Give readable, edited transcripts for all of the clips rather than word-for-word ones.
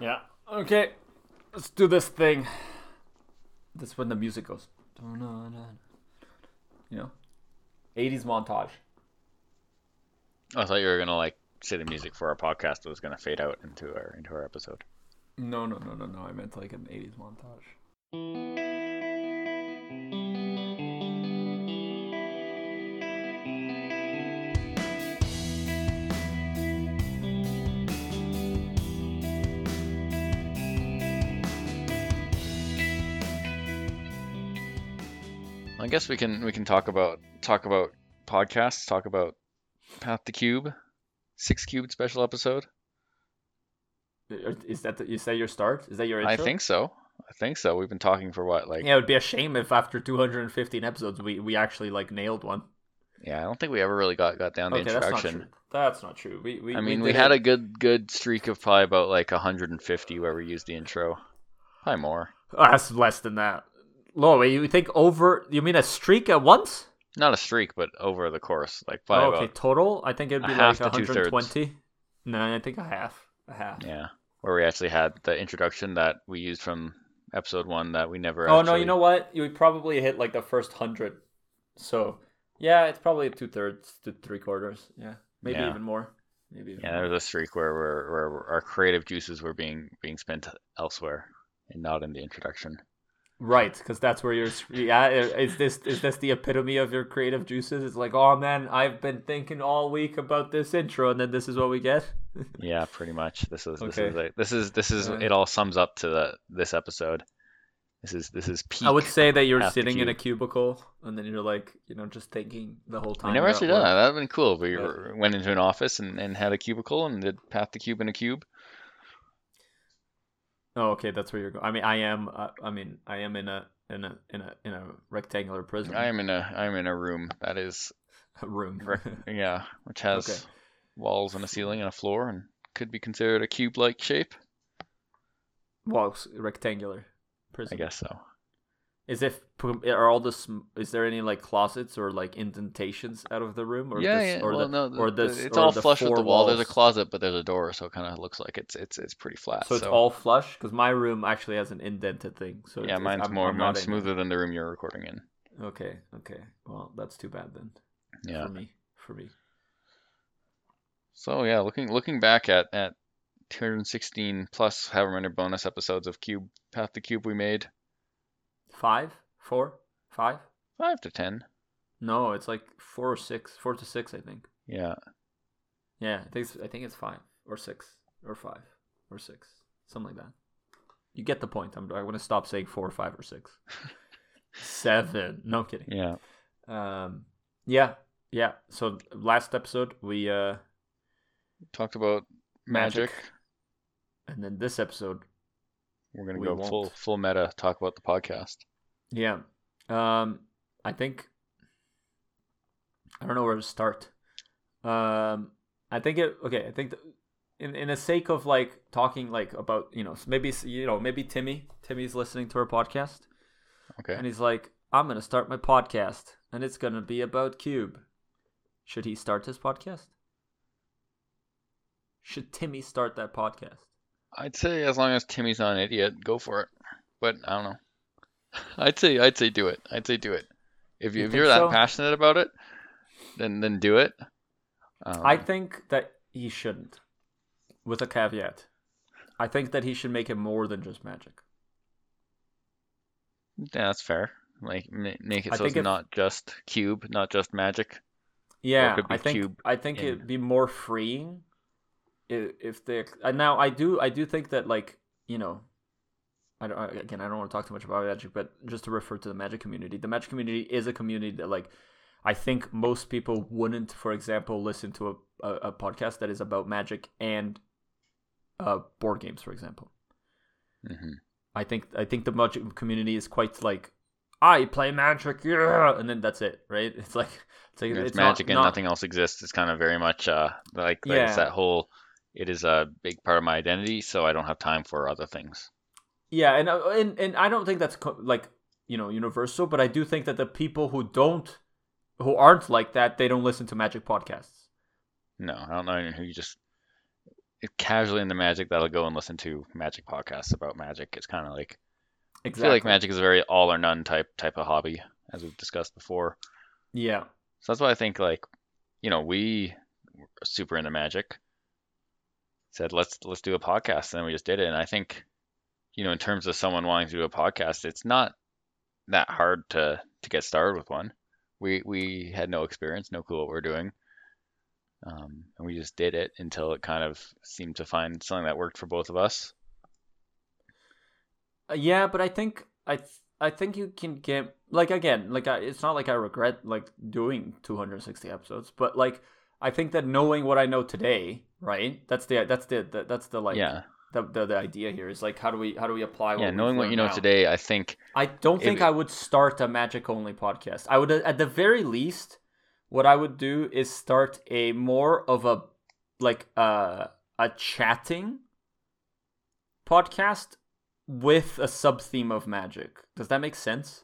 Yeah. Okay. Let's do this thing. That's when the music goes. You know? 80s montage. I thought you were going to, like, say the music for our podcast that was going to fade out into our episode. No. I meant, like, an 80s montage. I guess we can talk about podcasts, talk about Path to Cube, 6 Cubed special episode. Is that your start? Is that your intro? I think so. We've been talking for what, like? Yeah, it would be a shame if after 215 episodes we actually like nailed one. Yeah, I don't think we ever really got down the introduction. That's not true. We had a good streak of probably about like 150 where we used the intro. Probably more. Oh, that's less than that. Low, you think over, you mean a streak at once? Not a streak, but over the course. Like five. Oh, okay, total? I think it'd be like 120. No, I think a half. Yeah, where we actually had the introduction that we used from episode 1 that we never actually... Oh, no, you know what? You would probably hit like the first 100. So, yeah, it's probably 2/3 to 3/4. Yeah, maybe even more. Maybe even more. There was a streak where our creative juices were being spent elsewhere and not in the introduction. Right, because that's where you're... Yeah, is this the epitome of your creative juices? It's like, oh man, I've been thinking all week about this intro, and then this is what we get. Yeah, pretty much. This is it. All sums up to this episode. This is peak. I would say that you're sitting in a cubicle, and then you're like, just thinking the whole time. I never actually done that. That'd been cool. We went into an office and had a cubicle and did Path to Cube in a cube. Oh, okay, that's where you're going. I mean, I am in a rectangular prison. I'm in a room that is a room. Which has walls and a ceiling and a floor and could be considered a cube-like shape. Well, rectangular prison. I guess so. Is there any like closets or like indentations out of the room? It's all flush with the wall. There's a closet, but there's a door, so it kind of looks like it's pretty flat. So it's all flush because my room actually has an indented thing. So yeah, mine's smoother than the room you're recording in. Okay. Well, that's too bad then. Yeah. For me. So yeah, looking back at 216 plus however many bonus episodes of Cube Path to Cube we made. 5? 5 to 10. No, it's like 4 or 6. 4 to 6, I think. Yeah. I think it's 5 or 6 or 5 or 6, something like that. You get the point. I'm going to stop saying 4, 5, or 6. 7. No kidding. Yeah. Yeah. So last episode we talked about magic, and then this episode. We're going to go full meta, talk about the podcast. Yeah. I think... I don't know where to start. I think in the sake of, like, talking, like, about, maybe Timmy's listening to our podcast. Okay. And he's like, I'm going to start my podcast, and it's going to be about Cube. Should he start his podcast? Should Timmy start that podcast? I'd say as long as Timmy's not an idiot, go for it. But I don't know. I'd say do it. If you're that passionate about it, then do it. I think that he shouldn't, with a caveat. I think that he should make it more than just magic. Yeah, that's fair. Like make it so it's not just cube, not just magic. Yeah, I think it'd be more freeing. I do think that, like, I don't want to talk too much about magic, but just to refer to the magic community. The magic community is a community that, like, I think most people wouldn't, for example, listen to a podcast that is about magic and board games, for example. Mm-hmm. I think the magic community is quite like, I play magic, yeah, and then that's it, right? It's like it's magic and nothing else exists. It's kind of very much it's that whole. It is a big part of my identity, so I don't have time for other things. Yeah, and I don't think that's universal, but I do think that the people who aren't like that, they don't listen to magic podcasts. No, I don't know. casually into magic that'll go and listen to magic podcasts about magic. It's kind of like, I feel like magic is a very all or none type of hobby, as we've discussed before. Yeah. So that's why I think, like, you know, we were super into magic. Said, let's do a podcast. And then we just did it. And I think, you know, in terms of someone wanting to do a podcast, it's not that hard to get started with one. We had no experience, no clue what we're doing. And we just did it until it kind of seemed to find something that worked for both of us. Yeah, but I think I think you can get, like, again, like, it's not like I regret, like, doing 260 episodes, but, like, I think that knowing what I know today, right? That's the idea here is, like, how do we apply? Knowing what you know today, I don't think I would start a magic only podcast. I would, at the very least, what I would do is start a more of a, like, a chatting podcast with a sub theme of magic. Does that make sense?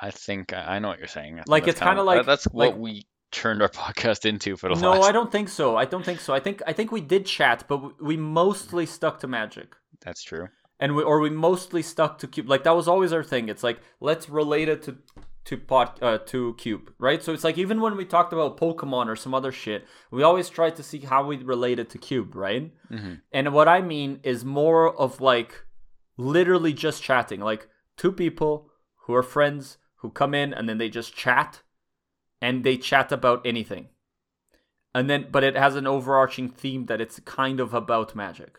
I think I know what you're saying. Like, it's kind of like that's what, like, we turned our podcast into for the last. No, I don't think so. I think we did chat, but we mostly stuck to magic. That's true. And we mostly stuck to Cube. Like, that was always our thing. It's like, let's relate it to Cube, right? So it's like, even when we talked about Pokemon or some other shit, we always tried to see how we relate it to Cube, right? Mm-hmm. And what I mean is more of, like, literally just chatting, like two people who are friends who come in and then they just chat, and they chat about anything, and then, but it has an overarching theme that it's kind of about magic.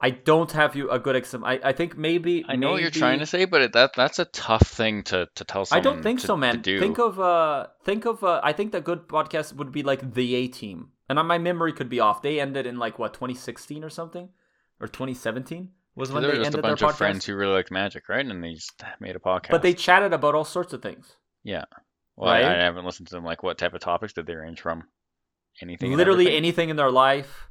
I don't have you a good example. I think maybe I know what you're trying to say, but that's a tough thing to tell someone. I don't think so, man. Think of I think the good podcast would be like The A Team, and my memory could be off. They ended in, like, what, 2016 or something. Or 2017 was when they ended their podcast. There were just a bunch of friends who really liked magic, right? And they just made a podcast. But they chatted about all sorts of things. Yeah. Well, right? I haven't listened to them. Like, what type of topics did they range from? Anything. Literally anything in their life.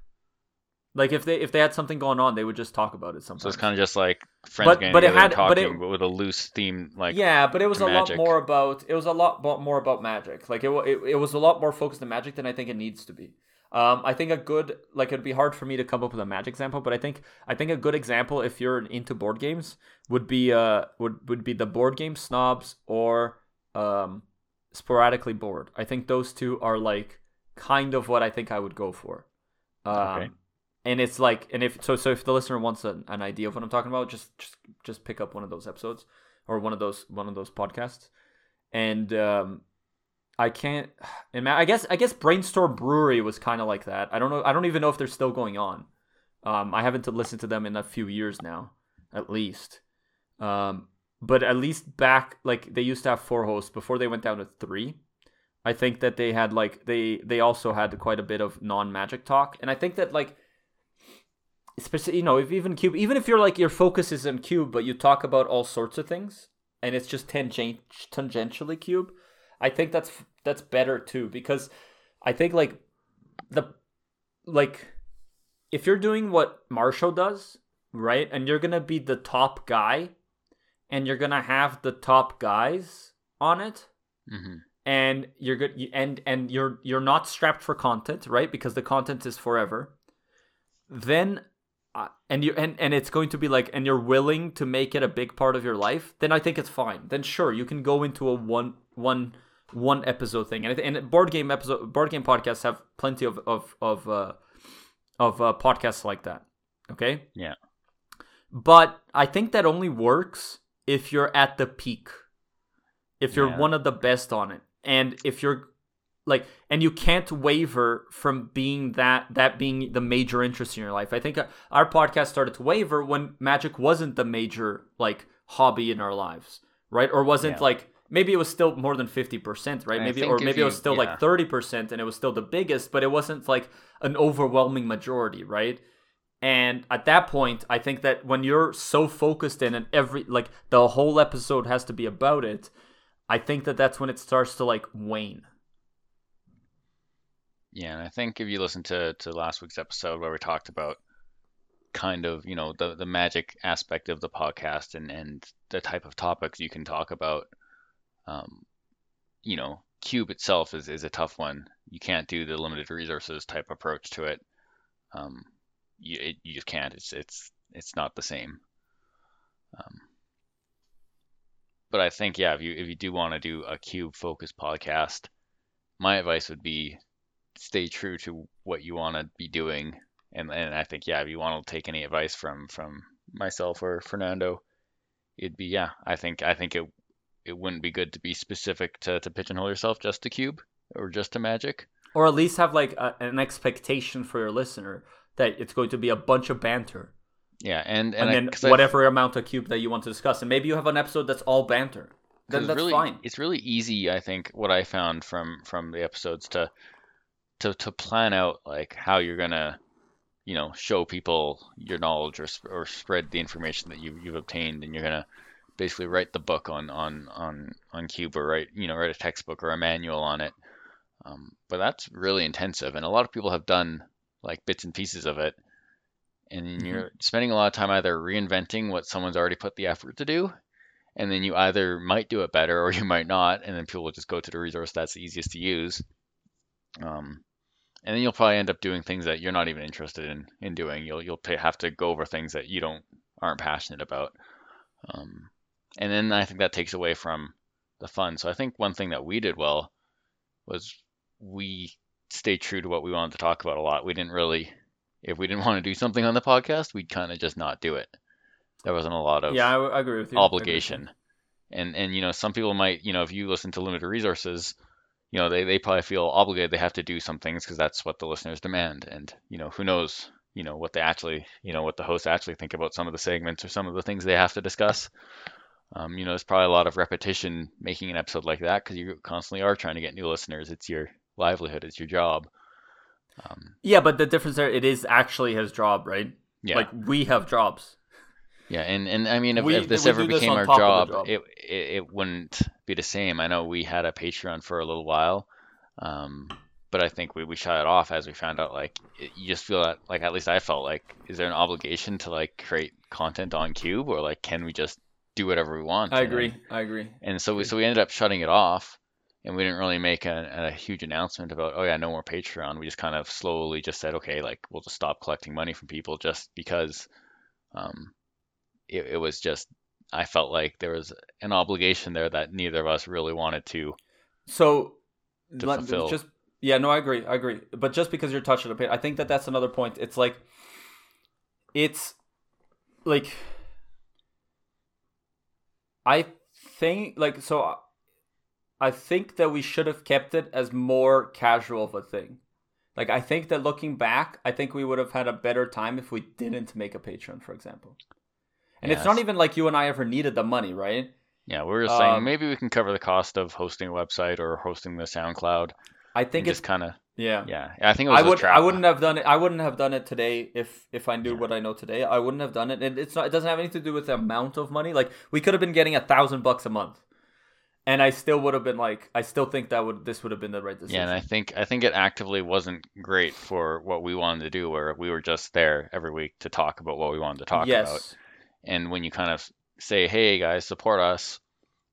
Like, if they had something going on, they would just talk about it sometimes. So it's kind of just like friends getting together talking, but with a loose theme. Like, yeah, but it was a lot more about magic. Like, it was a lot more focused on magic than I think it needs to be. I think a good, like, it'd be hard for me to come up with a magic example, but I think a good example, if you're into board games, would be the Board Game Snobs or Sporadically Bored. I think those two are, like, kind of what I think I would go for. Okay. And it's like, and if so if the listener wants an idea of what I'm talking about, just pick up one of those episodes or one of those podcasts, and I can't. I guess Brainstorm Brewery was kind of like that. I don't know. I don't even know if they're still going on. I haven't listened to them in a few years now, at least. But at least back, like, they used to have 4 hosts before they went down to 3. I think that they had, like, they also had quite a bit of non-magic talk, and I think that, like, especially, you know, if even Cube, even if you're, like, your focus is on Cube, but you talk about all sorts of things, and it's just tangentially Cube. I think that's better too, because I think, like, if you're doing what Marshall does, right, and you're gonna be the top guy, and you're gonna have the top guys on it, mm-hmm. and you're good, and you're not strapped for content, right, because the content is forever. Then, and it's going to be like, and you're willing to make it a big part of your life. Then I think it's fine. Then sure, you can go into a one episode thing, and board game podcasts have plenty of podcasts like that. Okay, yeah, but I think that only works if you're at the peak, if you're one of the best on it, and if you're like, and you can't waver from being that being the major interest in your life. I think our podcast started to waver when magic wasn't the major, like, hobby in our lives, right? Or wasn't like. Maybe it was still more than 50%, right? Maybe it was still like 30%, and it was still the biggest, but it wasn't like an overwhelming majority, right? And at that point, I think that when you're so focused in and every, like, the whole episode has to be about it, I think that that's when it starts to, like, wane. Yeah, and I think if you listen to last week's episode where we talked about kind of, you know, the magic aspect of the podcast and the type of topics you can talk about. You know, Cube itself is a tough one. You can't do the limited resources type approach to it. you just can't. It's not the same. But I think, yeah, if you do want to do a cube focused podcast, my advice would be stay true to what you want to be doing. And I think, yeah, if you want to take any advice from myself or Fernando, it'd be, yeah, I think it wouldn't be good to be specific to pigeonhole yourself just to cube or just to magic. Or at least have like an expectation for your listener that it's going to be a bunch of banter. Yeah, and then whatever amount of cube that you want to discuss. And maybe you have an episode that's all banter. Then that's really fine. It's really easy, I think, what I found from the episodes to plan out like how you're going to, you know, show people your knowledge or spread the information that you've obtained, and you're going to basically write the book on cube, or write a textbook or a manual on it. But that's really intensive, and a lot of people have done like bits and pieces of it, and mm-hmm. You're spending a lot of time either reinventing what someone's already put the effort to do, and then you either might do it better or you might not, and then people will just go to the resource that's the easiest to use, and then you'll probably end up doing things that you're not even interested in doing. You'll have to go over things that you aren't passionate about, and then I think that takes away from the fun. So I think one thing that we did well was we stayed true to what we wanted to talk about a lot. We didn't really, if we didn't want to do something on the podcast, we'd kind of just not do it. There wasn't a lot of I agree with you. Obligation. And some people might, if you listen to Limited Resources, they probably feel obligated. They have to do some things because that's what the listeners demand. And, who knows, what they actually, what the hosts actually think about some of the segments or some of the things they have to discuss. There's probably a lot of repetition making an episode like that because you constantly are trying to get new listeners. It's your livelihood. It's your job. Yeah, but the difference there, it is actually his job, right? Yeah. Like, we have jobs. Yeah, and I mean, if this ever became our job. It wouldn't be the same. I know we had a Patreon for a little while, but I think we shut it off as we found out, like, you just feel that, like, at least I felt like, is there an obligation to, like, create content on Cube, or, like, can we just do whatever we want? I agree. And so we ended up shutting it off, and we didn't really make a huge announcement about, oh yeah, no more Patreon. We just kind of slowly just said, okay, like, we'll just stop collecting money from people, just because it was just, I felt like there was an obligation there that neither of us really wanted to. So fulfill. Just, yeah, no, I agree. But just because you're touching on it, I think that's another point. It's like I think, like, so I think that we should have kept it as more casual of a thing. Like, I think that looking back, I think we would have had a better time if we didn't make a Patreon, for example. And yes. It's not even like you and I ever needed the money, right? Yeah, we were just saying maybe we can cover the cost of hosting a website or hosting the SoundCloud. I think it's just kind of yeah. I think it was a trap. I wouldn't have done it today if I knew what I know today. I wouldn't have done it, and it doesn't have anything to do with the amount of money. Like, we could have been getting $1,000 a month, and I still would have been like, I still think this would have been the right decision. Yeah, and I think it actively wasn't great for what we wanted to do, where we were just there every week to talk about what we wanted to talk about. And when you kind of say, hey guys, support us,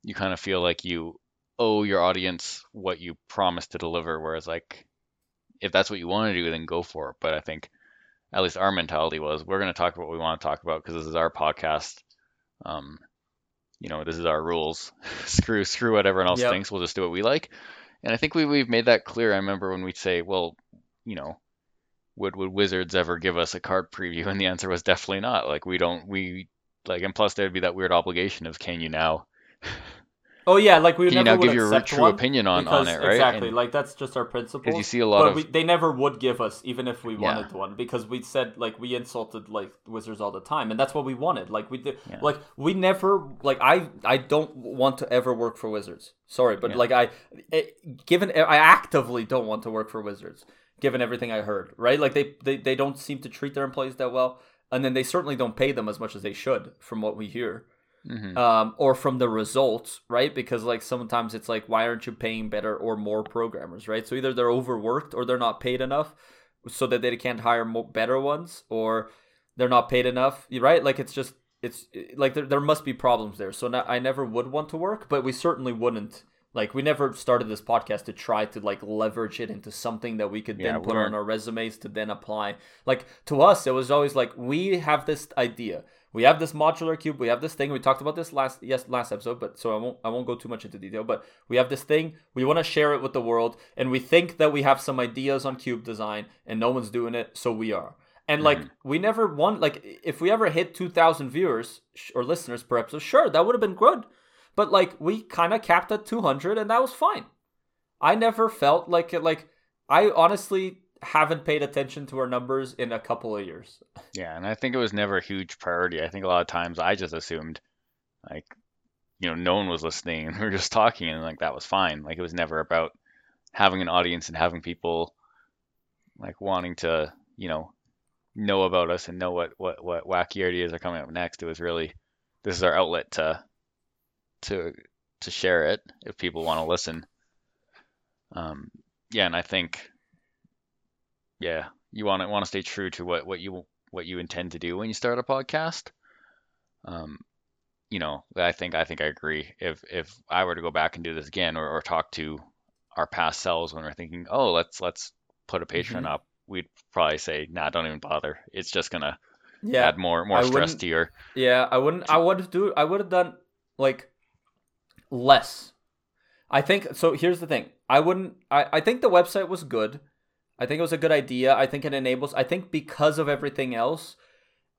you kind of feel like you owe your audience what you promised to deliver. Whereas, like, if that's what you want to do, then go for it. But I think at least our mentality was, we're going to talk about what we want to talk about because this is our podcast. This is our rules. Screw whatever else thinks. We'll just do what we like. And I think we've made that clear. I remember when we'd say, well, would Wizards ever give us a card preview? And the answer was definitely not. Like, and plus there'd be that weird obligation of, can you now? Oh yeah, like, we would never give your true opinion on it, right? Exactly, and, like, that's just our principle. Because you see a lot of, they never would give us, even if we wanted one, because we said, like, we insulted, like, Wizards all the time, and that's what we wanted. Like, we did, like, we never, like, I don't want to ever work for Wizards. Sorry, but like, I actively don't want to work for Wizards, given everything I heard, right? Like, they don't seem to treat their employees that well, and then they certainly don't pay them as much as they should, from what we hear. Mm-hmm. Or from the results, right? Because, like, sometimes it's like, why aren't you paying better or more programmers, right? So either they're overworked, or they're not paid enough so that they can't hire better ones, or they're not paid enough, right? Like, it's like there must be problems there. So I never would want to work, but we certainly wouldn't Like, we never started this podcast to try to, like, leverage it into something that we could then put on our resumes to then apply. Like, to us, it was always like, we have this idea. We have this modular cube. We have this thing. We talked about this last episode, but so I won't go too much into detail. But we have this thing. We want to share it with the world. And we think that we have some ideas on cube design, and no one's doing it, so we are. And, like, we never want, like, if we ever hit 2,000 viewers or listeners per episode, sure, that would have been good. But, like, we kind of capped at 200, and that was fine. I never felt like it. Like, I honestly haven't paid attention to our numbers in a couple of years. Yeah, and I think it was never a huge priority. I think a lot of times I just assumed, like, you know, no one was listening, and we were just talking, and, like, that was fine. Like, it was never about having an audience and having people, like, wanting to, you know about us and know what wacky ideas are coming up next. It was really, this is our outlet to share it if people want to listen. Yeah, and I think you want to stay true to what you intend to do when you start a podcast. You know, I think I agree. If I were to go back and do this again, or talk to our past selves when we're thinking, oh, let's put a Patreon up, we'd probably say, nah, don't even bother. It's just gonna add more stress to your. Yeah, I wouldn't. I would have done like less. I think so. Here's the thing. I think the website was good. I think it was a good idea. I think it enables. I think because of everything else,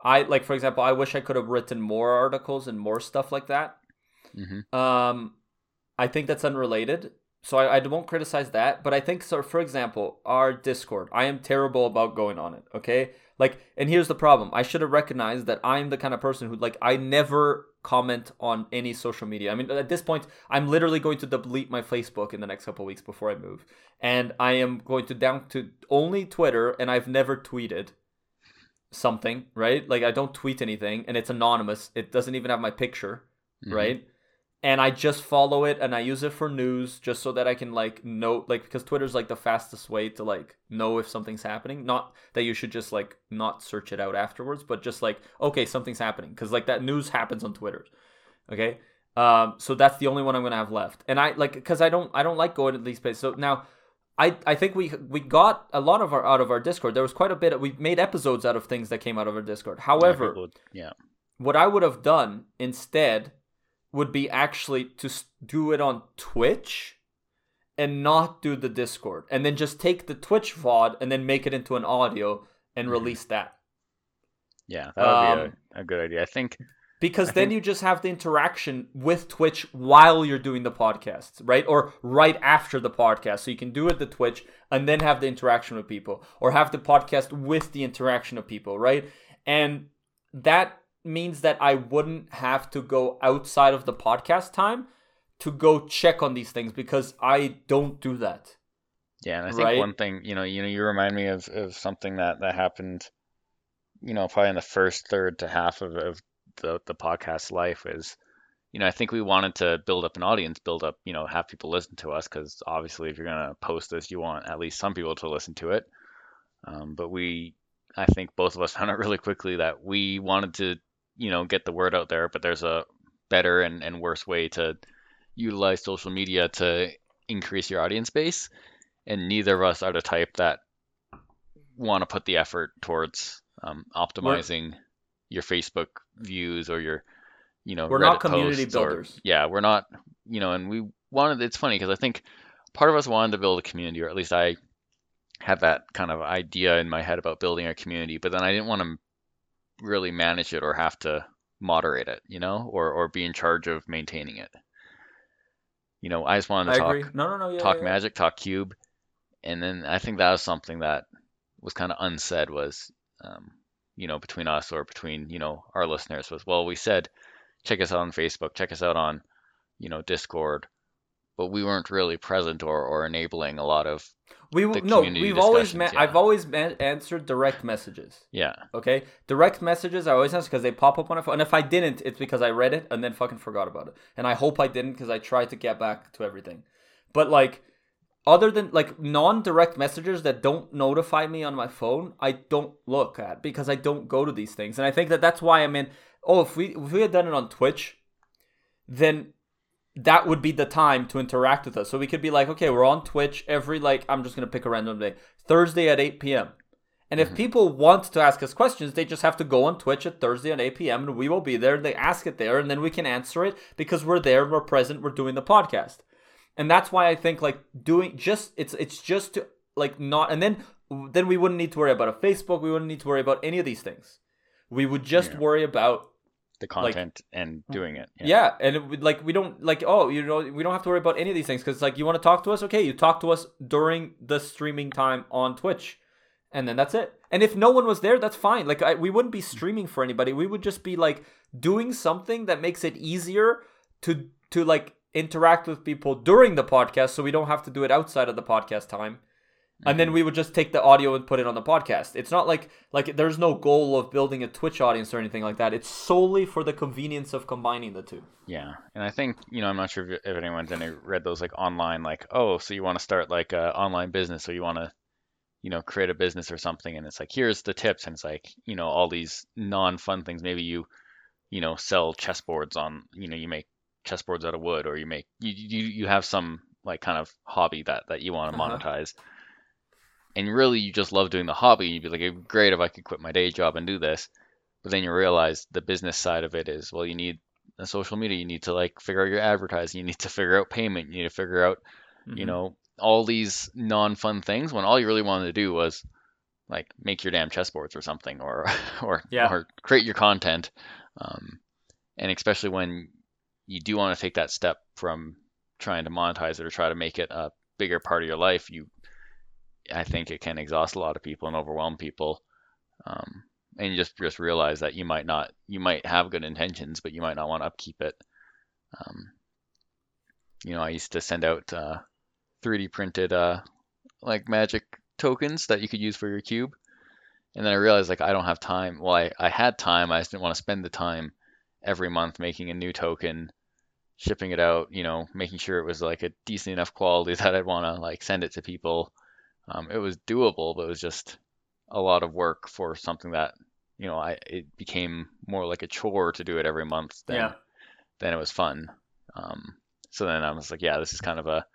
I like. For example, I wish I could have written more articles and more stuff like that. I think that's unrelated. So I won't criticize that, but I think, so for example, our Discord, I am terrible about going on it, okay? Like, and here's the problem. I should have recognized that I'm the kind of person who, like, I never comment on any social media. I mean, at this point, I'm literally going to delete my Facebook in the next couple of weeks before I move. And I am going to down to only Twitter, and I've never tweeted something, right? Like, I don't tweet anything, and it's anonymous. It doesn't even have my picture, right? And I just follow it, and I use it for news just so that I can, like, know, like, because Twitter's, like, the fastest way to, like, know if something's happening. Not that you should just, like, not search it out afterwards, but just, like, okay, something's happening. Because, like, that news happens on Twitter. Okay? So that's the only one I'm going to have left. And I, like, because I don't like going to these places. So now, I think we got a lot of our out of our Discord. There was quite a bit. We made episodes out of things that came out of our Discord. However, what I would have done instead would be actually to do it on Twitch and not do the Discord, and then just take the Twitch VOD and then make it into an audio and release that. Yeah, that would be a good idea, I think. Because then you just have the interaction with Twitch while you're doing the podcast, right? Or right after the podcast. So you can do it the Twitch and then have the interaction with people, or have the podcast with the interaction of people, right? And that means that I wouldn't have to go outside of the podcast time to go check on these things, because I don't do that. Yeah, and I think one thing, you know, you remind me of something that happened, you know, probably in the first third to half of the podcast life is, you know, I think we wanted to build up an audience, you know, have people listen to us, because obviously if you're going to post this, you want at least some people to listen to it. But I think both of us found out really quickly that we wanted to, you know, get the word out there, but there's a better and worse way to utilize social media to increase your audience base. And neither of us are the type that want to put the effort towards optimizing your Facebook views or your, you know, we're Reddit not community posts builders. We're not, you know, and we wanted, it's funny because I think part of us wanted to build a community, or at least I had that kind of idea in my head about building a community, but then I didn't want to really manage it or have to moderate it, you know, or be in charge of maintaining it. You know, I just wanted to talk magic, talk cube. And then I think that was something that was kind of unsaid was, you know, between us or between, you know, our listeners was, well, we said, check us out on Facebook, check us out on, you know, Discord, but we weren't really present or enabling a lot of I've always answered direct messages. Yeah. Okay? Direct messages I always answer because they pop up on a phone. And if I didn't, it's because I read it and then fucking forgot about it. And I hope I didn't, because I tried to get back to everything. But, like, other than, like, non-direct messages that don't notify me on my phone, I don't look at, because I don't go to these things. And I think that's why I'm in, if we had done it on Twitch, then that would be the time to interact with us. So we could be like, okay, we're on Twitch every, like, I'm just going to pick a random day, Thursday at 8 p.m. And if people want to ask us questions, they just have to go on Twitch at Thursday at 8 p.m. and we will be there. They ask it there and then we can answer it because we're there, we're present, we're doing the podcast. And that's why I think, like, doing just, it's just to, like, not, and then we wouldn't need to worry about a Facebook. We wouldn't need to worry about any of these things. We would just worry about the content, like, and doing it. And it would, like, we don't, like, oh, you know, we don't have to worry about any of these things because, like, you want to talk to us? Okay, you talk to us during the streaming time on Twitch. And then that's it. And if no one was there, that's fine. Like, we wouldn't be streaming for anybody. We would just be, like, doing something that makes it easier to like, interact with people during the podcast, so we don't have to do it outside of the podcast time. And then we would just take the audio and put it on the podcast. It's not like there's no goal of building a Twitch audience or anything like that. It's solely for the convenience of combining the two. Yeah. And I think, you know, I'm not sure if anyone's read those, like, online, like, oh, so you want to start, like, an online business, so you want to, you know, create a business or something. And it's like, here's the tips. And it's like, you know, all these non-fun things. Maybe you know, sell chessboards on, you know, you make chessboards out of wood, or you make, you have some, like, kind of hobby that you want to monetize. And really, you just love doing the hobby. And you'd be like, it'd be great if I could quit my day job and do this. But then you realize the business side of it is, well, you need a social media. You need to, like, figure out your advertising. You need to figure out payment. You need to figure out, you know, all these non-fun things, when all you really wanted to do was, like, make your damn chessboards or something, or create your content. And especially when you do want to take that step from trying to monetize it or try to make it a bigger part of your life, I think it can exhaust a lot of people and overwhelm people. And you just realize that you might have good intentions, but you might not want to upkeep it. You know, I used to send out 3D printed, like, magic tokens that you could use for your cube. And then I realized, like, I don't have time. Well, I had time. I just didn't want to spend the time every month making a new token, shipping it out, you know, making sure it was, like, a decent enough quality that I'd want to, like, send it to people. It was doable, but it was just a lot of work for something that, you know, it became more like a chore to do it every month than it was fun. So then I was like, yeah, this is kind of a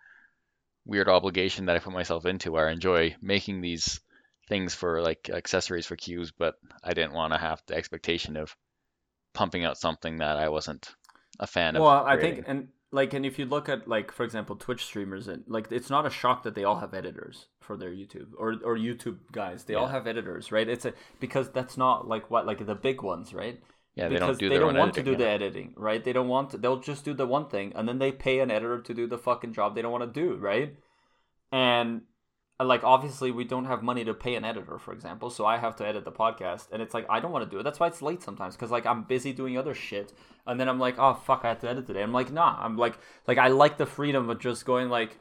weird obligation that I put myself into, where I enjoy making these things for, like, accessories for cubes, but I didn't want to have the expectation of pumping out something that I wasn't a fan of. Well, creating. I think, and if you look at, like, for example, Twitch streamers, and, like, it's not a shock that they all have editors for their YouTube, or YouTube guys, they all have editors, right? It's because that's not, like, what, like, the big ones, right? Yeah, because they don't want to do the editing, right? They don't want to, they'll just do the one thing, and then they pay an editor to do the fucking job they don't want to do, right? And, like, obviously we don't have money to pay an editor, for example, so I have to edit the podcast, and it's like, I don't want to do it. That's why it's late sometimes, because, like, I'm busy doing other shit, and then I'm like, oh fuck, I have to edit today. I'm like, nah, I'm like I like the freedom of just going, like,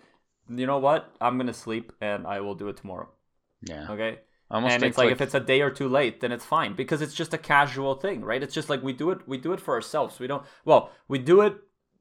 you know what, I'm gonna sleep and I will do it tomorrow. Yeah. Okay. And it's like, if it's a day or two late, then it's fine, because it's just a casual thing, right? It's just like, we do it for ourselves. We do it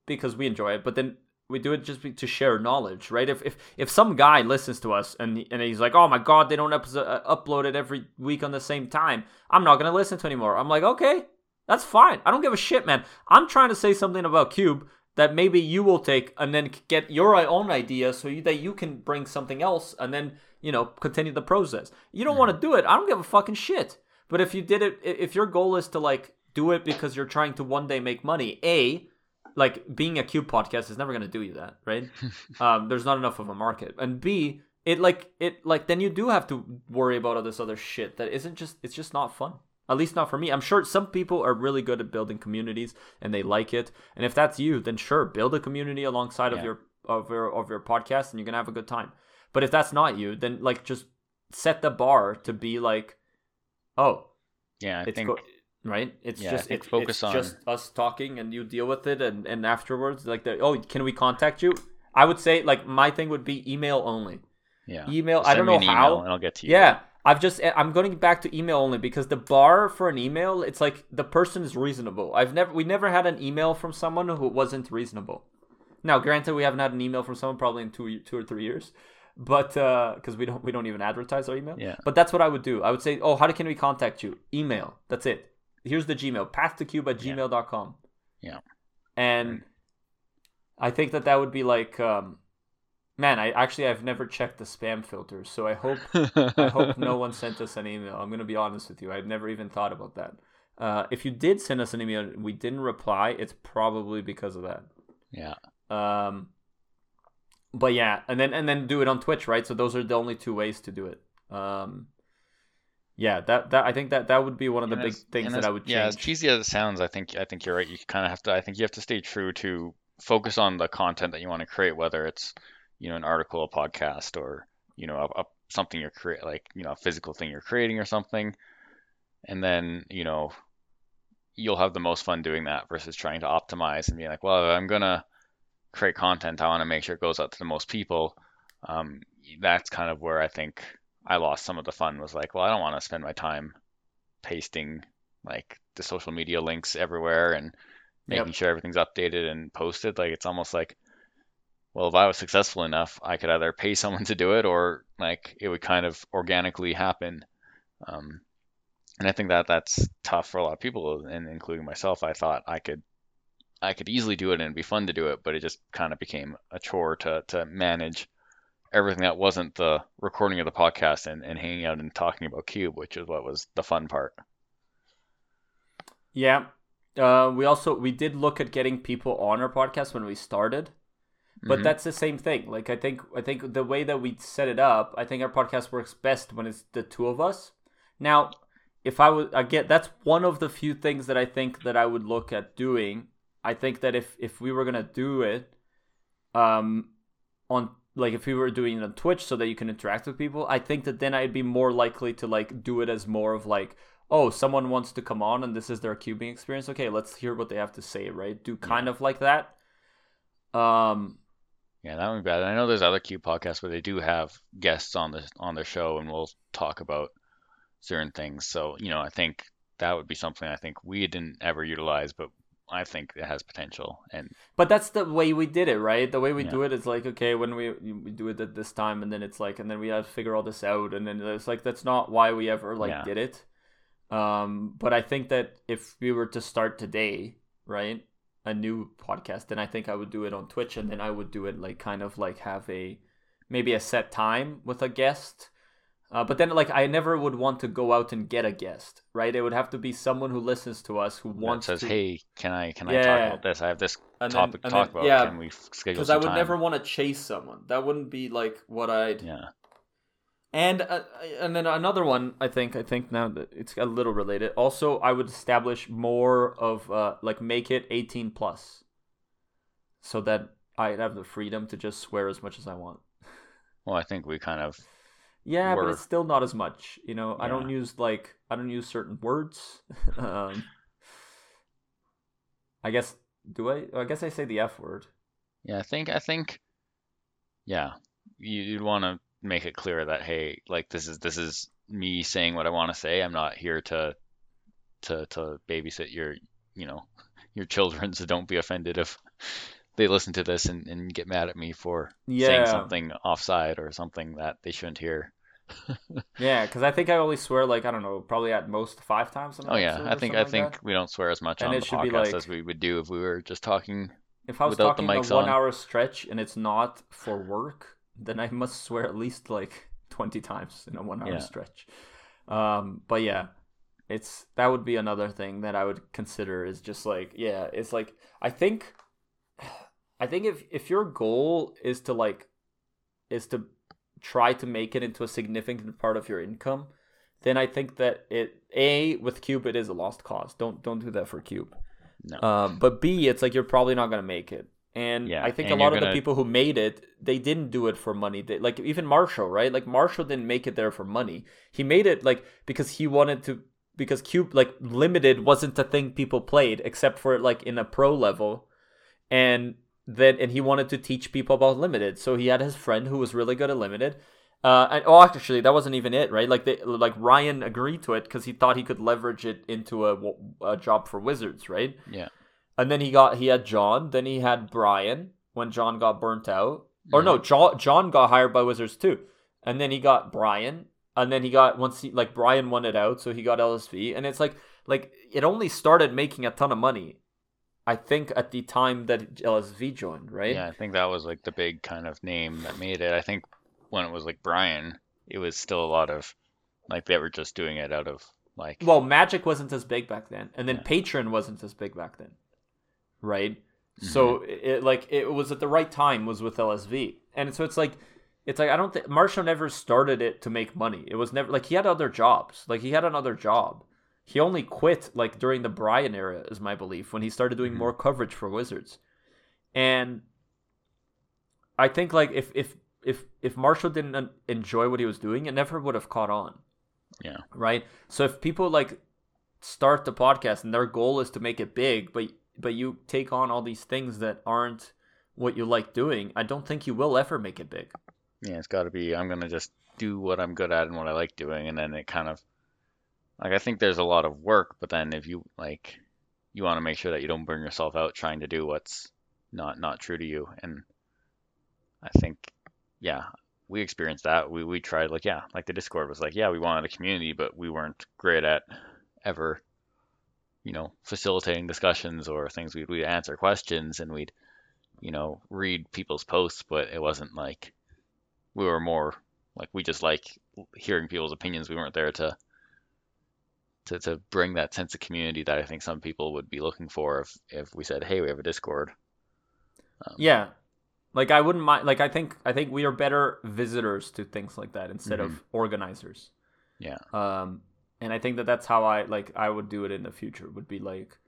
because we enjoy it, but then we do it just to share knowledge, right? If some guy listens to us and he's like, oh my God, they don't upload it every week on the same time, I'm not going to listen to anymore. I'm like, okay, that's fine. I don't give a shit, man. I'm trying to say something about Cube that maybe you will take and then get your own idea that you can bring something else and then, you know, continue the process. You don't want to do it. I don't give a fucking shit. But if you did it, if your goal is to, like, do it because you're trying to one day make money, like, being a Cube podcast is never going to do you that, right? There's not enough of a market. And B, then you do have to worry about all this other shit that isn't just, it's just not fun. At least not for me. I'm sure some people are really good at building communities and they like it. And if that's you, then sure, build a community alongside of your podcast and you're going to have a good time. But if that's not you, then, like, just set the bar to be like, oh, yeah, right? It's just, it's just us talking and you deal with it. And afterwards, like, can we contact you? I would say, like, my thing would be email only. Yeah. Email. I don't know how. And I'll get to you. Yeah. I'm going back to email only, because the bar for an email, it's like the person is reasonable. We never had an email from someone who wasn't reasonable. Now, granted, we haven't had an email from someone probably in two or three years. But because we don't even advertise our email. Yeah. But that's what I would do. I would say, oh, how can we contact you? Email. That's it. Here's the Gmail. pathtocube@gmail.com. Yeah. And I think that would be like, man, I've never checked the spam filters, so I hope no one sent us an email. I'm going to be honest with you. I've never even thought about that. If you did send us an email and we didn't reply, it's probably because of that. Yeah. But yeah, and then do it on Twitch, right? So those are the only two ways to do it. Yeah, that I think that would be one of the big things that I would change. Yeah, as cheesy as it sounds, I think you're right. You kind of have to. I think you have to stay true to focus on the content that you want to create, whether it's an article, a podcast, or something you're creating, like a physical thing you're creating or something. And then you'll have the most fun doing that versus trying to optimize and being like, well, I'm gonna create content, I want to make sure it goes out to the most people. That's kind of where I think I lost some of the fun, was like, well, I don't want to spend my time pasting like the social media links everywhere and making sure everything's updated and posted. Like, it's almost like, well, if I was successful enough, I could either pay someone to do it or like it would kind of organically happen. And I think that's tough for a lot of people, and including myself. I thought I could easily do it and it'd be fun to do it, but it just kind of became a chore to manage everything that wasn't the recording of the podcast and hanging out and talking about Cube, which is what was the fun part. Yeah. We did look at getting people on our podcast when we started, but that's the same thing. Like, I think the way that we set it up, I think our podcast works best when it's the two of us. Now, that's one of the few things that I think that I would look at doing. I think that if we were going to do it on, like, if we were doing it on Twitch so that you can interact with people, I think that then I'd be more likely to like do it as more of like, oh, someone wants to come on and this is their cubing experience. Okay, let's hear what they have to say, right? Do kind of like that. Yeah, that would be bad. I know there's other Cube podcasts where they do have guests on their show and we'll talk about certain things. So, I think that would be something I think we didn't ever utilize, but I think it has potential. But that's the way we did it, right? The way we do it is like, okay, when we do it at this time, and then it's like, and then we have to figure all this out, and then it's like, that's not why we ever did it. But I think that if we were to start today, right, a new podcast, then I think I would do it on Twitch, and then I would do it like kind of like have maybe a set time with a guest. But then, like, I never would want to go out and get a guest, right? It would have to be someone who listens to us, who wants to... says, hey, can I talk about this? I have this topic to talk about. Yeah, can we schedule some time? Because I would never want to chase someone. That wouldn't be, like, what I'd... Yeah. And then another one, I think now that it's a little related. Also, I would establish more of, make it 18 plus. So that I'd have the freedom to just swear as much as I want. Well, I think we kind of... Yeah, but it's still not as much, Yeah. I don't use certain words. I guess I guess I say the F word. Yeah, I think you'd want to make it clear that, hey, like, this is me saying what I want to say. I'm not here to babysit your children, so don't be offended if they listen to this and get mad at me for saying something offside or something that they shouldn't hear. Yeah, because I think I only swear, like, I don't know, probably at most 5 times. Oh yeah, I think like we don't swear as much on the podcast as we would do if we were just talking. If I was talking a one-hour stretch and it's not for work, then I must swear at least like 20 times in a one-hour stretch. But yeah. That would be another thing that I would consider is just like, yeah, it's like, I think if your goal is to try to make it into a significant part of your income, then I think that with Cube, it is a lost cause. Don't do that for Cube. No. But B, it's like, you're probably not going to make it. And I think a lot of the people who made it, they didn't do it for money. They, like, even Marshall, right? Like, Marshall didn't make it there for money. He made it like because he wanted to, because Cube, like, limited wasn't a thing people played except for like in a pro level. And he wanted to teach people about Limited, so he had his friend who was really good at Limited. Actually, that wasn't even it, right? Like, Ryan agreed to it because he thought he could leverage it into a job for Wizards, right? Yeah. And then he had John, then he had Brian when John got burnt out, or no, John got hired by Wizards too, and then he got Brian, and then he got Brian won it out, so he got LSV, and it's like it only started making a ton of money. I think at the time that LSV joined, right? Yeah, I think that was like the big kind of name that made it. I think when it was like Brian, it was still a lot of like they were just doing it out of like. Well, Magic wasn't as big back then, and then Patreon wasn't as big back then, right? Mm-hmm. So it was at the right time was with LSV, and so it's like I don't think Marshall never started it to make money. It was never like he had other jobs. Like he had another job. He only quit like during the Brian era, is my belief, when he started doing more coverage for Wizards. And I think like if Marshall didn't enjoy what he was doing, it never would have caught on. Yeah. Right. So if people like start the podcast and their goal is to make it big, but you take on all these things that aren't what you like doing, I don't think you will ever make it big. Yeah, it's got to be. I'm gonna just do what I'm good at and what I like doing, and then it kind of. Like, I think there's a lot of work, but then if you, like, you want to make sure that you don't burn yourself out trying to do what's not true to you. And I think, yeah, we experienced that. We tried, like, yeah, like the Discord was like, yeah, we wanted a community, but we weren't great at ever, you know, facilitating discussions or things. We'd answer questions and we'd, you know, read people's posts, but it wasn't like we were more, like, we just like hearing people's opinions. We weren't there to bring that sense of community that I think some people would be looking for if we said, hey, we have a Discord. Yeah. Like I wouldn't mind. Like I think we are better visitors to things like that instead of organizers. Yeah. And I think that's how I would do it in the future would be like,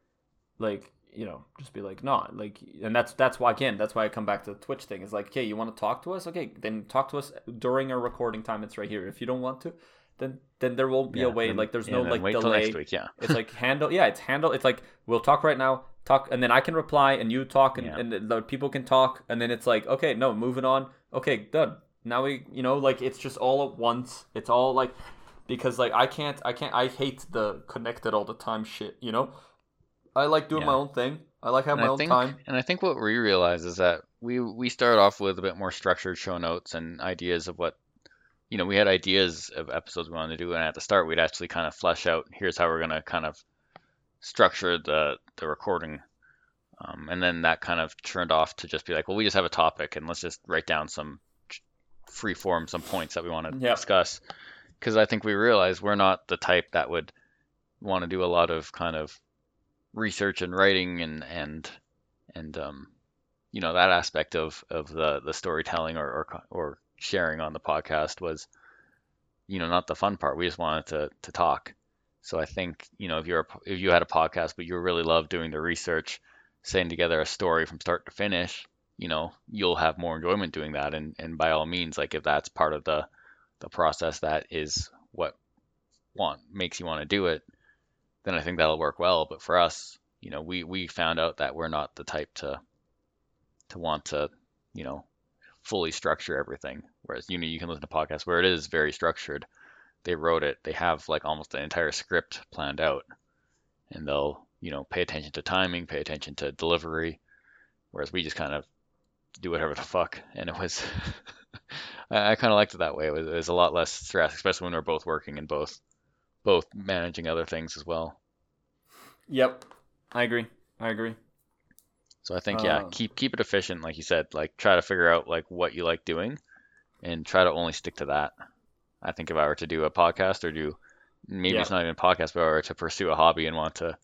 you know, just be like, no, like, and that's why I come back to the Twitch thing. It's like, okay, you want to talk to us? Okay. Then talk to us during our recording time. It's right here. If you don't want to, then there won't be a way. Like there's no like wait delay. Till next week, yeah. It's like handle. It's like we'll talk right now. Talk, and then I can reply, and you talk, and the people can talk, and then it's like okay, no, moving on. Okay, done. Now we, you know, like it's just all at once. It's all like because like I can't. I hate the connected all the time shit. You know, I like doing my own thing. I like having my own time. And I think what we realize is that we start off with a bit more structured show notes and ideas of what. You know, we had ideas of episodes we wanted to do, and at the start, we'd actually kind of flesh out, here's how we're going to kind of structure the recording. And then that kind of turned off to just be like, well, we just have a topic, and let's just write down some free form, some points that we want to discuss. Because I think we realized we're not the type that would want to do a lot of kind of research and writing and you know, that aspect of the storytelling or sharing on the podcast was, you know, not the fun part. We just wanted to talk. So I think, you know, if you had a podcast but you really love doing the research, saying together a story from start to finish, you know, you'll have more enjoyment doing that. And by all means, like if that's part of the process that is what makes you want to do it, then I think that'll work well. But for us, you know, we found out that we're not the type to want to, you know, fully structure everything. Whereas, you know, you can listen to podcasts where it is very structured. They wrote it. They have like almost an entire script planned out, and they'll, you know, pay attention to timing, pay attention to delivery. Whereas we just kind of do whatever the fuck. And it was, I kind of liked it that way. It was a lot less stress, especially when we're both working and both managing other things as well. Yep. I agree. So I think, yeah, keep it efficient. Like you said, like try to figure out like what you like doing and try to only stick to that. I think if I were to do a podcast or do maybe it's not even a podcast, but if I were to pursue a hobby and want to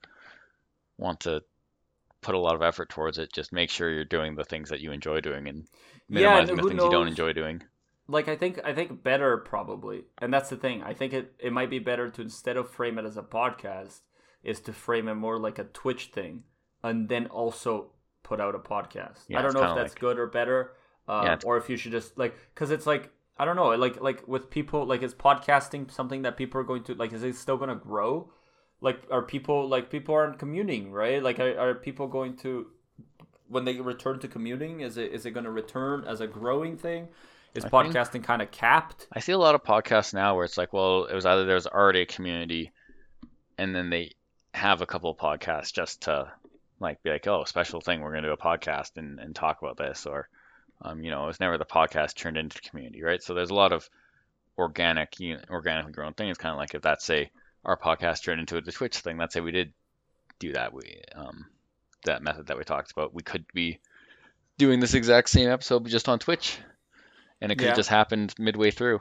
put a lot of effort towards it, just make sure you're doing the things that you enjoy doing and minimizing the things you don't enjoy doing. Like I think better probably. And that's the thing. I think it might be better to, instead of frame it as a podcast, is to frame it more like a Twitch thing and then also put out a podcast. Yeah, I don't know if that's like, good or better, or if you should just like, because it's like I don't know, like with people, like is podcasting something that people are going to like? Is it still going to grow? Like are people aren't commuting, right? Like are people going to, when they return to commuting, is it going to return as a growing thing? Is podcasting kind of capped? I see a lot of podcasts now where it's like, well, it was either there's already a community, and then they have a couple of podcasts just to. Like be like, oh, special thing, we're going to do a podcast and talk about this, or, you know, it's never the podcast turned into community, right? So there's a lot of organically grown things, kind of like if that's say our podcast turned into the Twitch thing, let's say we did do that. We that method that we talked about, we could be doing this exact same episode but just on Twitch, and it could have just happened midway through.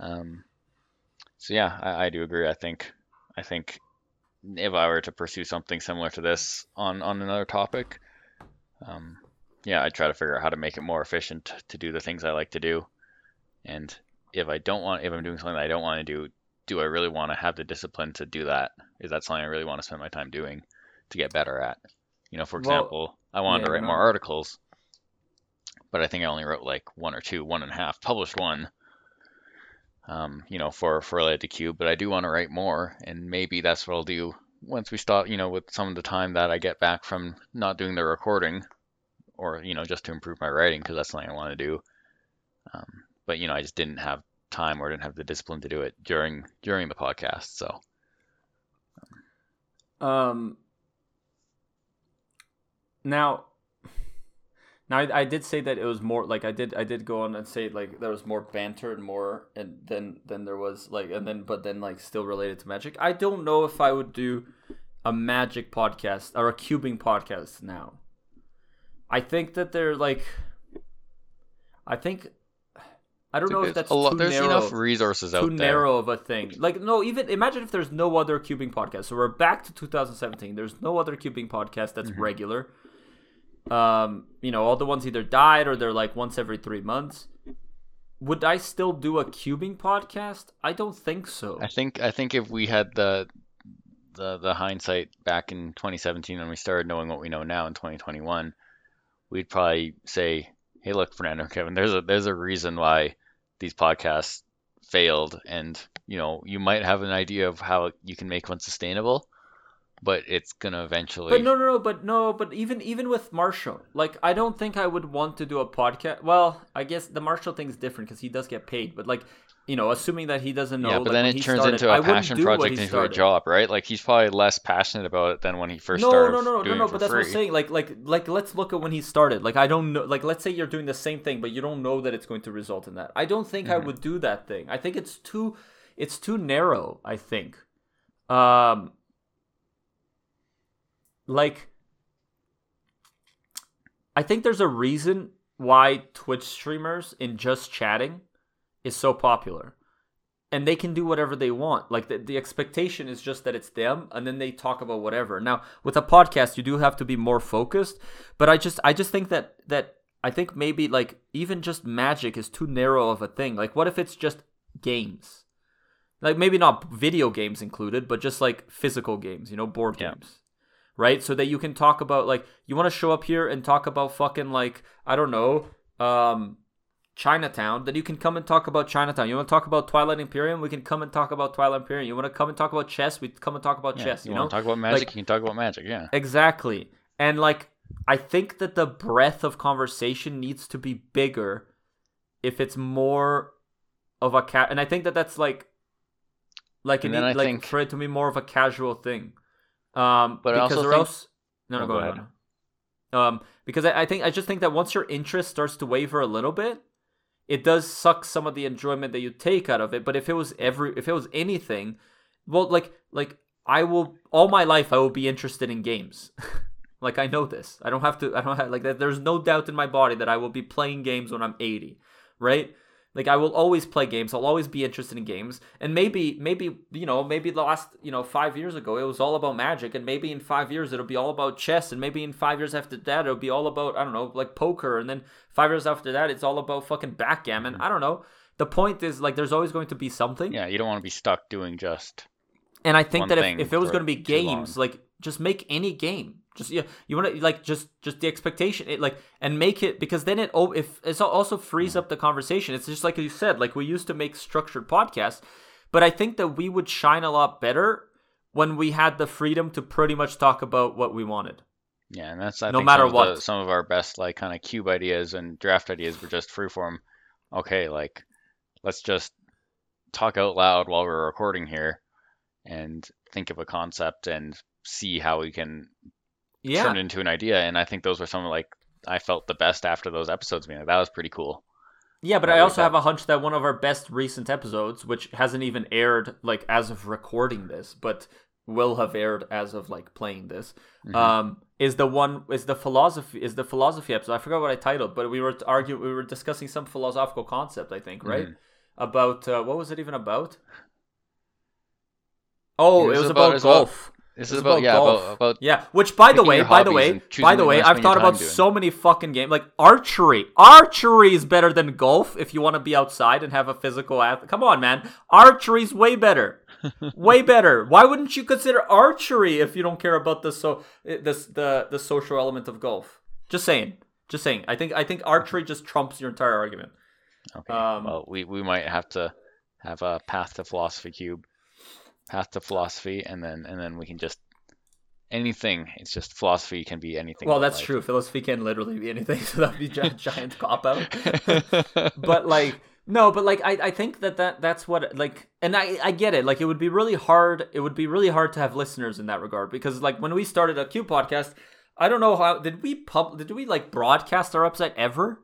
So yeah, I do agree. I think if I were to pursue something similar to this on another topic, I'd try to figure out how to make it more efficient to do the things I like to do. And if I'm doing something that I don't want to do, do I really want to have the discipline to do that? Is that something I really want to spend my time doing to get better at? You know, for example, I wanted to write more articles, but I think I only wrote like one or two, one and a half, published one, for Related to Cube, but I do want to write more, and maybe that's what I'll do once we stop, with some of the time that I get back from not doing the recording, or, just to improve my writing, because that's something I want to do. But, I just didn't have time or didn't have the discipline to do it during the podcast, so. Now I did say that it was more like I did go on and say like there was more banter and more and then there was like but then still related to magic. I don't know if I would do a magic podcast or a cubing podcast now. I think that they're like I don't know if that's there's narrow. Enough resources out there. Too narrow of a thing. Like no, even imagine if there's no other cubing podcast. So we're back to 2017. There's no other cubing podcast that's regular. All the ones either died or they're like once every 3 months. Would I still do a cubing podcast? I don't think so. I think if we had the hindsight back in 2017 when we started knowing what we know now in 2021, we'd probably say, hey, look, Fernando and Kevin, there's a reason why these podcasts failed, and you might have an idea of how you can make one sustainable. But it's gonna eventually. But no, but even with Marshall, like I don't think I would want to do a podcast. Well, I guess the Marshall thing's different because he does get paid. But like, assuming that he doesn't know. Yeah, but like, then it turns into a passion project into a job, right? Like he's probably less passionate about it than when he first started. No. But that's what I'm saying. Like let's look at when he started. Like I don't know. Like let's say you're doing the same thing, but you don't know that it's going to result in that. I don't think I would do that thing. I think it's too narrow. I think. Like, I think there's a reason why Twitch streamers in just chatting is so popular. And they can do whatever they want. Like, the expectation is just that it's them, and then they talk about whatever. Now, with a podcast, you do have to be more focused. But I just think that I think maybe, like, even just magic is too narrow of a thing. Like, what if it's just games? Like, maybe not video games included, but just, like, physical games, board games. Right? So that you can talk about, like, you want to show up here and talk about fucking, like, I don't know, Chinatown. Then you can come and talk about Chinatown. You want to talk about Twilight Imperium? We can come and talk about Twilight Imperium. You want to come and talk about chess? We come and talk about chess, you know? You want to talk about magic? Like, you can talk about magic, yeah. Exactly. And, like, I think that the breadth of conversation needs to be bigger if it's more of a... And I think that that's, like, it needs, like, for it to be more of a casual thing. But because I also go ahead. Because I just think that once your interest starts to waver a little bit, it does suck some of the enjoyment that you take out of it. But if it was anything, well, like I will all my life I will be interested in games. Like I know this. I don't have like that. There's no doubt in my body that I will be playing games when I'm 80, right? Like I will always play games. I'll always be interested in games. And maybe the last, 5 years ago, it was all about magic. And maybe in 5 years, it'll be all about chess. And maybe in 5 years after that, it'll be all about, I don't know, like poker. And then 5 years after that, it's all about fucking backgammon. I don't know. The point is like, there's always going to be something. Yeah. You don't want to be stuck doing just. And I think that if it was going to be games, like just make any game. Just you want to like just the expectation it like and make it because then it if it's also frees up the conversation. It's just like you said, like we used to make structured podcasts, but I think that we would shine a lot better when we had the freedom to pretty much talk about what we wanted. Yeah, and that's some of our best like kind of cube ideas and draft ideas were just freeform. Okay, like let's just talk out loud while we're recording here and think of a concept and see how we can. Yeah. Turned into an idea, and I think those were some of like I felt the best after those episodes. Man, that was pretty cool. Yeah, but I also have a hunch that one of our best recent episodes, which hasn't even aired like as of recording this, but will have aired as of like playing this, mm-hmm. is the philosophy episode. I forgot what I titled, but we were discussing some philosophical concept, I think, right? Mm-hmm. About what was it even about? Oh, it was about golf. This is about golf. Yeah, which by the way, I've thought about so many fucking games. Like archery. Archery is better than golf if you want to be outside and have a physical athlete. Come on, man. Archery's way better. Way better. Why wouldn't you consider archery if you don't care about the social element of golf? Just saying. I think archery just trumps your entire argument. Okay. Well, we might have to have a Path to Philosophy Cube. Path to Philosophy, and then we can just anything. It's just philosophy can be anything. Well, that's true. Philosophy can literally be anything, so that'd be giant cop out. But like no, but like I think that's what like, and I get it. Like it would be really hard to have listeners in that regard, because like when we started a Cube podcast, I don't know how did we like broadcast our website ever?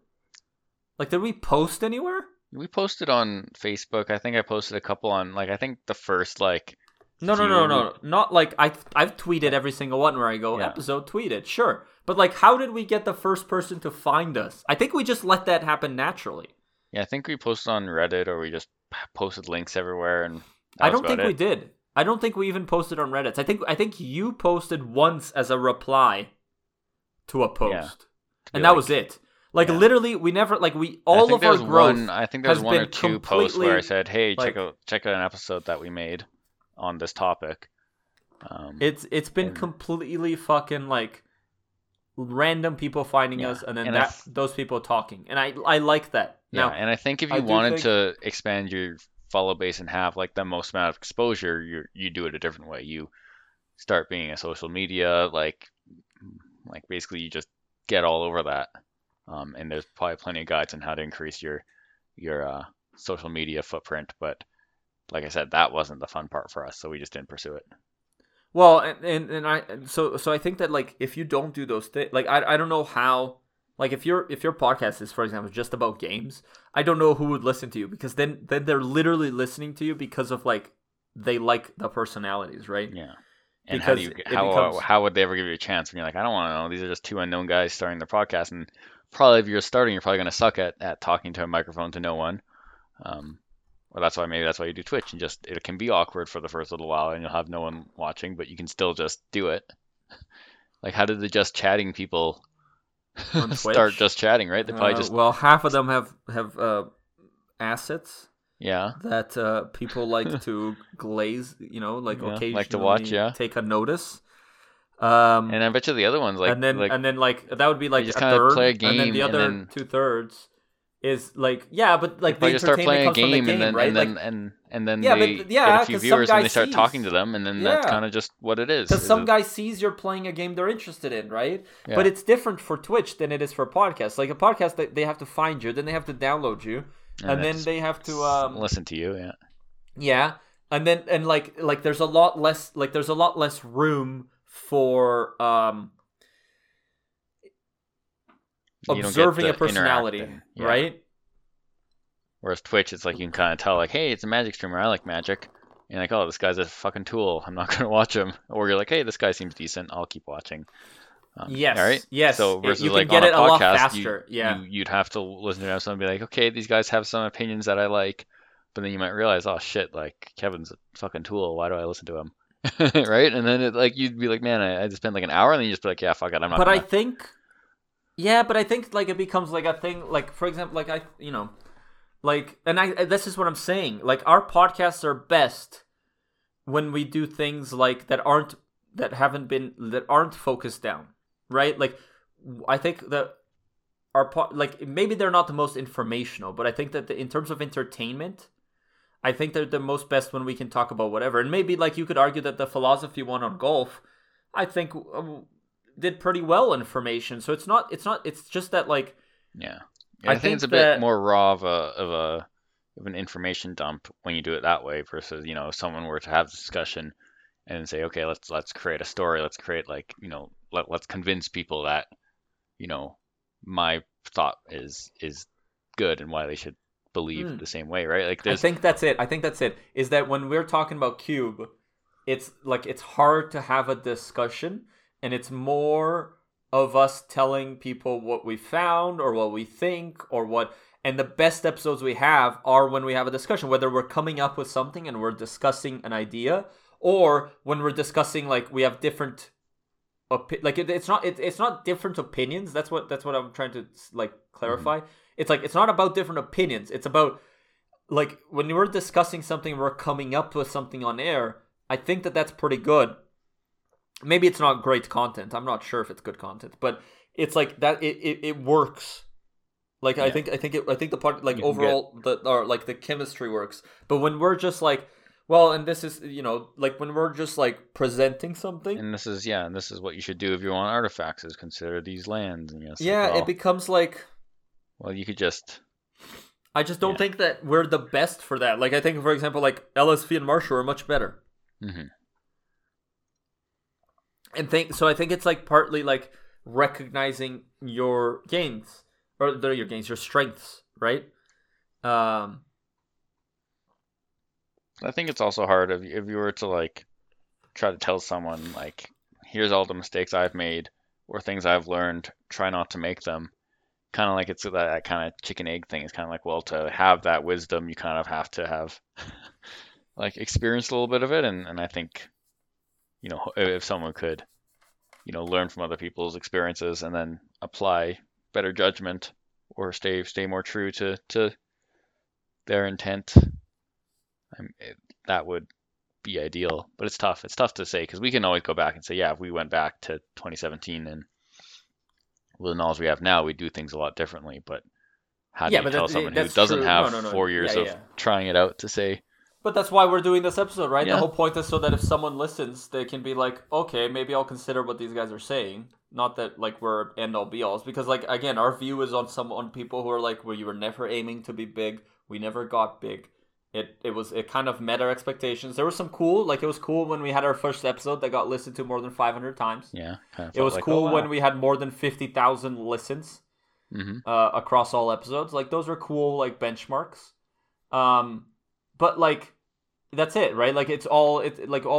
Like did we post anywhere? We posted on Facebook. I think I posted a couple on like I think the first like. No. Not like I've tweeted every single one where I go episode tweeted. Sure, but like, how did we get the first person to find us? I think we just let that happen naturally. Yeah, I think we posted on Reddit, or we just posted links everywhere, and I don't think we did. I don't think we even posted on Reddit. I think you posted once as a reply to a post, and that was it. Like literally, we never like we all of our growth. I think there's one or two posts where I said, "Hey, like, check out an episode that we made on this topic." It's been completely fucking like random people finding us, and then those people talking, and I like that. Yeah, now, and I think if you wanted to expand your follow base and have like the most amount of exposure, you do it a different way. You start being a social media like basically you just get all over that. And there's probably plenty of guides on how to increase your social media footprint. But like I said, that wasn't the fun part for us, so we just didn't pursue it. Well, and I so I think that like if you don't do those things, like I don't know how, like if your podcast is, for example, just about games, I don't know who would listen to you, because then they're literally listening to you because of like they like the personalities, right? Yeah. And because how would they ever give you a chance when you're like, I don't want to know, these are just two unknown guys starting their podcast, and probably if you're starting, you're probably going to suck at talking to a microphone to no one. Well, maybe that's why you do Twitch, and just it can be awkward for the first little while, and you'll have no one watching, but you can still just do it. Like, how did the just chatting people start just chatting? Right? They probably just half of them have assets. Yeah. That people like to glaze, you know, like occasionally like to watch, take a notice. And I bet you the other ones like, and then like that would be like just a third, play a game, and then the other 2/3 is like but like they just start playing a game, and then they get a few viewers and they start talking to them, and then that's kind of just what it is. Because some guy sees you're playing a game they're interested in, right? Yeah. But it's different for Twitch than it is for podcasts. Like a podcast, they have to find you, then they have to download you, and then they have to listen to you. Yeah. Yeah, and then and like there's a lot less room for observing a personality, right? Whereas Twitch, it's like you can kind of tell, like, hey, it's a magic streamer, I like magic, and like, oh, this guy's a fucking tool, I'm not gonna watch him. Or you're like, hey, this guy seems decent, I'll keep watching. Yes. So versus you like on a podcast, lot faster. You'd have to listen to someone and be like, okay, these guys have some opinions that I like, but then you might realize, oh shit, like Kevin's a fucking tool, why do I listen to him? Right? And then it, like you'd be like, man, I just spent like an hour, and then you just be like, yeah, fuck it, I'm not. But I think, but I think like it becomes like a thing. Like for example, like I, you know, like, and I this is what I'm saying. Like our podcasts are best when we do things like that aren't focused down, right? Like I think that our like maybe they're not the most informational, but I think that in terms of entertainment, I think they're the most best when we can talk about whatever. And maybe like you could argue that the philosophy one on golf, I think did pretty well in information. So it's just that like, I think it's a bit more raw of an information dump when you do it that way versus, you know, if someone were to have a discussion and say, okay, let's create a story. Let's create like, you know, let's convince people that, you know, my thought is good and why they should believe the same way, right? Like I think that's it. Is that when we're talking about Cube, it's like it's hard to have a discussion, and it's more of us telling people what we found or what we think or what. And the best episodes we have are when we have a discussion, whether we're coming up with something and we're discussing an idea, or when we're discussing, like, we have different it's not different opinions. That's what I'm trying to, like, clarify. Mm-hmm. It's like, it's not about different opinions. It's about, like, when we're discussing something, we're coming up with something on air. I think that that's pretty good. Maybe it's not great content. I'm not sure if it's good content, but it's like that. It works. Like, yeah. I think the part, like, overall, the chemistry works. But when we're just like, well, and this is, you know, like, when we're just, like, presenting something. And this is, yeah, and this is what you should do if you want artifacts, is consider these lands. And yes, yeah, like, well, it becomes like. Well, you could just. I just don't think that we're the best for that. Like, I think, for example, like, LSV and Marshall are much better. Mm-hmm. And so I think it's, like, partly, like, recognizing your gains. Or they're your gains, your strengths, right? I think it's also hard if you were to, like, try to tell someone, like, here's all the mistakes I've made or things I've learned, try not to make them. Kind of like, it's that kind of chicken egg thing. It's kind of like, well, to have that wisdom, you kind of have to have, like, experienced a little bit of it. And I think, you know, if someone could, you know, learn from other people's experiences and then apply better judgment or stay more true to their intent, that would be ideal. But it's tough to say, because we can always go back and say, yeah, if we went back to 2017 and with the knowledge we have now, we do things a lot differently. But how do you tell someone who doesn't have 4 years of trying it out to say? But that's why we're doing this episode, right? Yeah. The whole point is so that if someone listens, they can be like, okay, maybe I'll consider what these guys are saying. Not that, like, we're end all be alls, because, like, again, our view is on people who are like, well, you were never aiming to be big. We never got big. It kind of met our expectations. There was some cool, like, it was cool when we had our first episode that got listened to more than 500 times. Yeah, kind of. It was like, cool when we had more than 50,000 listens across all episodes. Like, those are cool, like, benchmarks. But, like, that's it, right? Like, all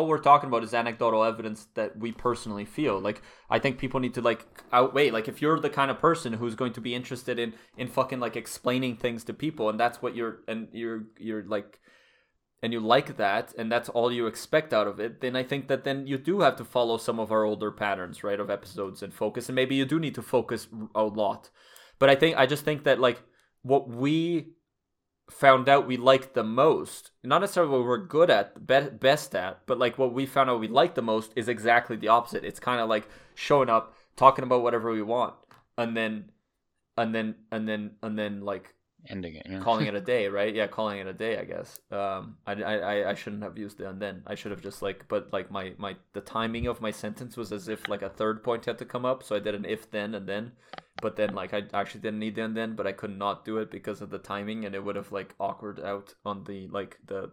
we're talking about is anecdotal evidence that we personally feel. Like, I think people need to, like, outweigh, like, if you're the kind of person who's going to be interested in fucking, like, explaining things to people, and that's what you're like, and you like that, and that's all you expect out of it, then I think that then you do have to follow some of our older patterns, right, of episodes and focus, and maybe you do need to focus a lot. But I just think that, like, what we found out we liked the most, not necessarily what we're good at, best at, but, like, what we found out we liked the most is exactly the opposite. It's kind of like showing up, talking about whatever we want, and then like, ending it, yeah. Calling it a day, right? Yeah, calling it a day, I guess. I shouldn't have used the and then. I should have just, like, but, like, the timing of my sentence was as if, like, a third point had to come up, so I did an if then and then. But then, like, I actually didn't need the and then, but I could not do it because of the timing, and it would have, like, awkward out on the, like, the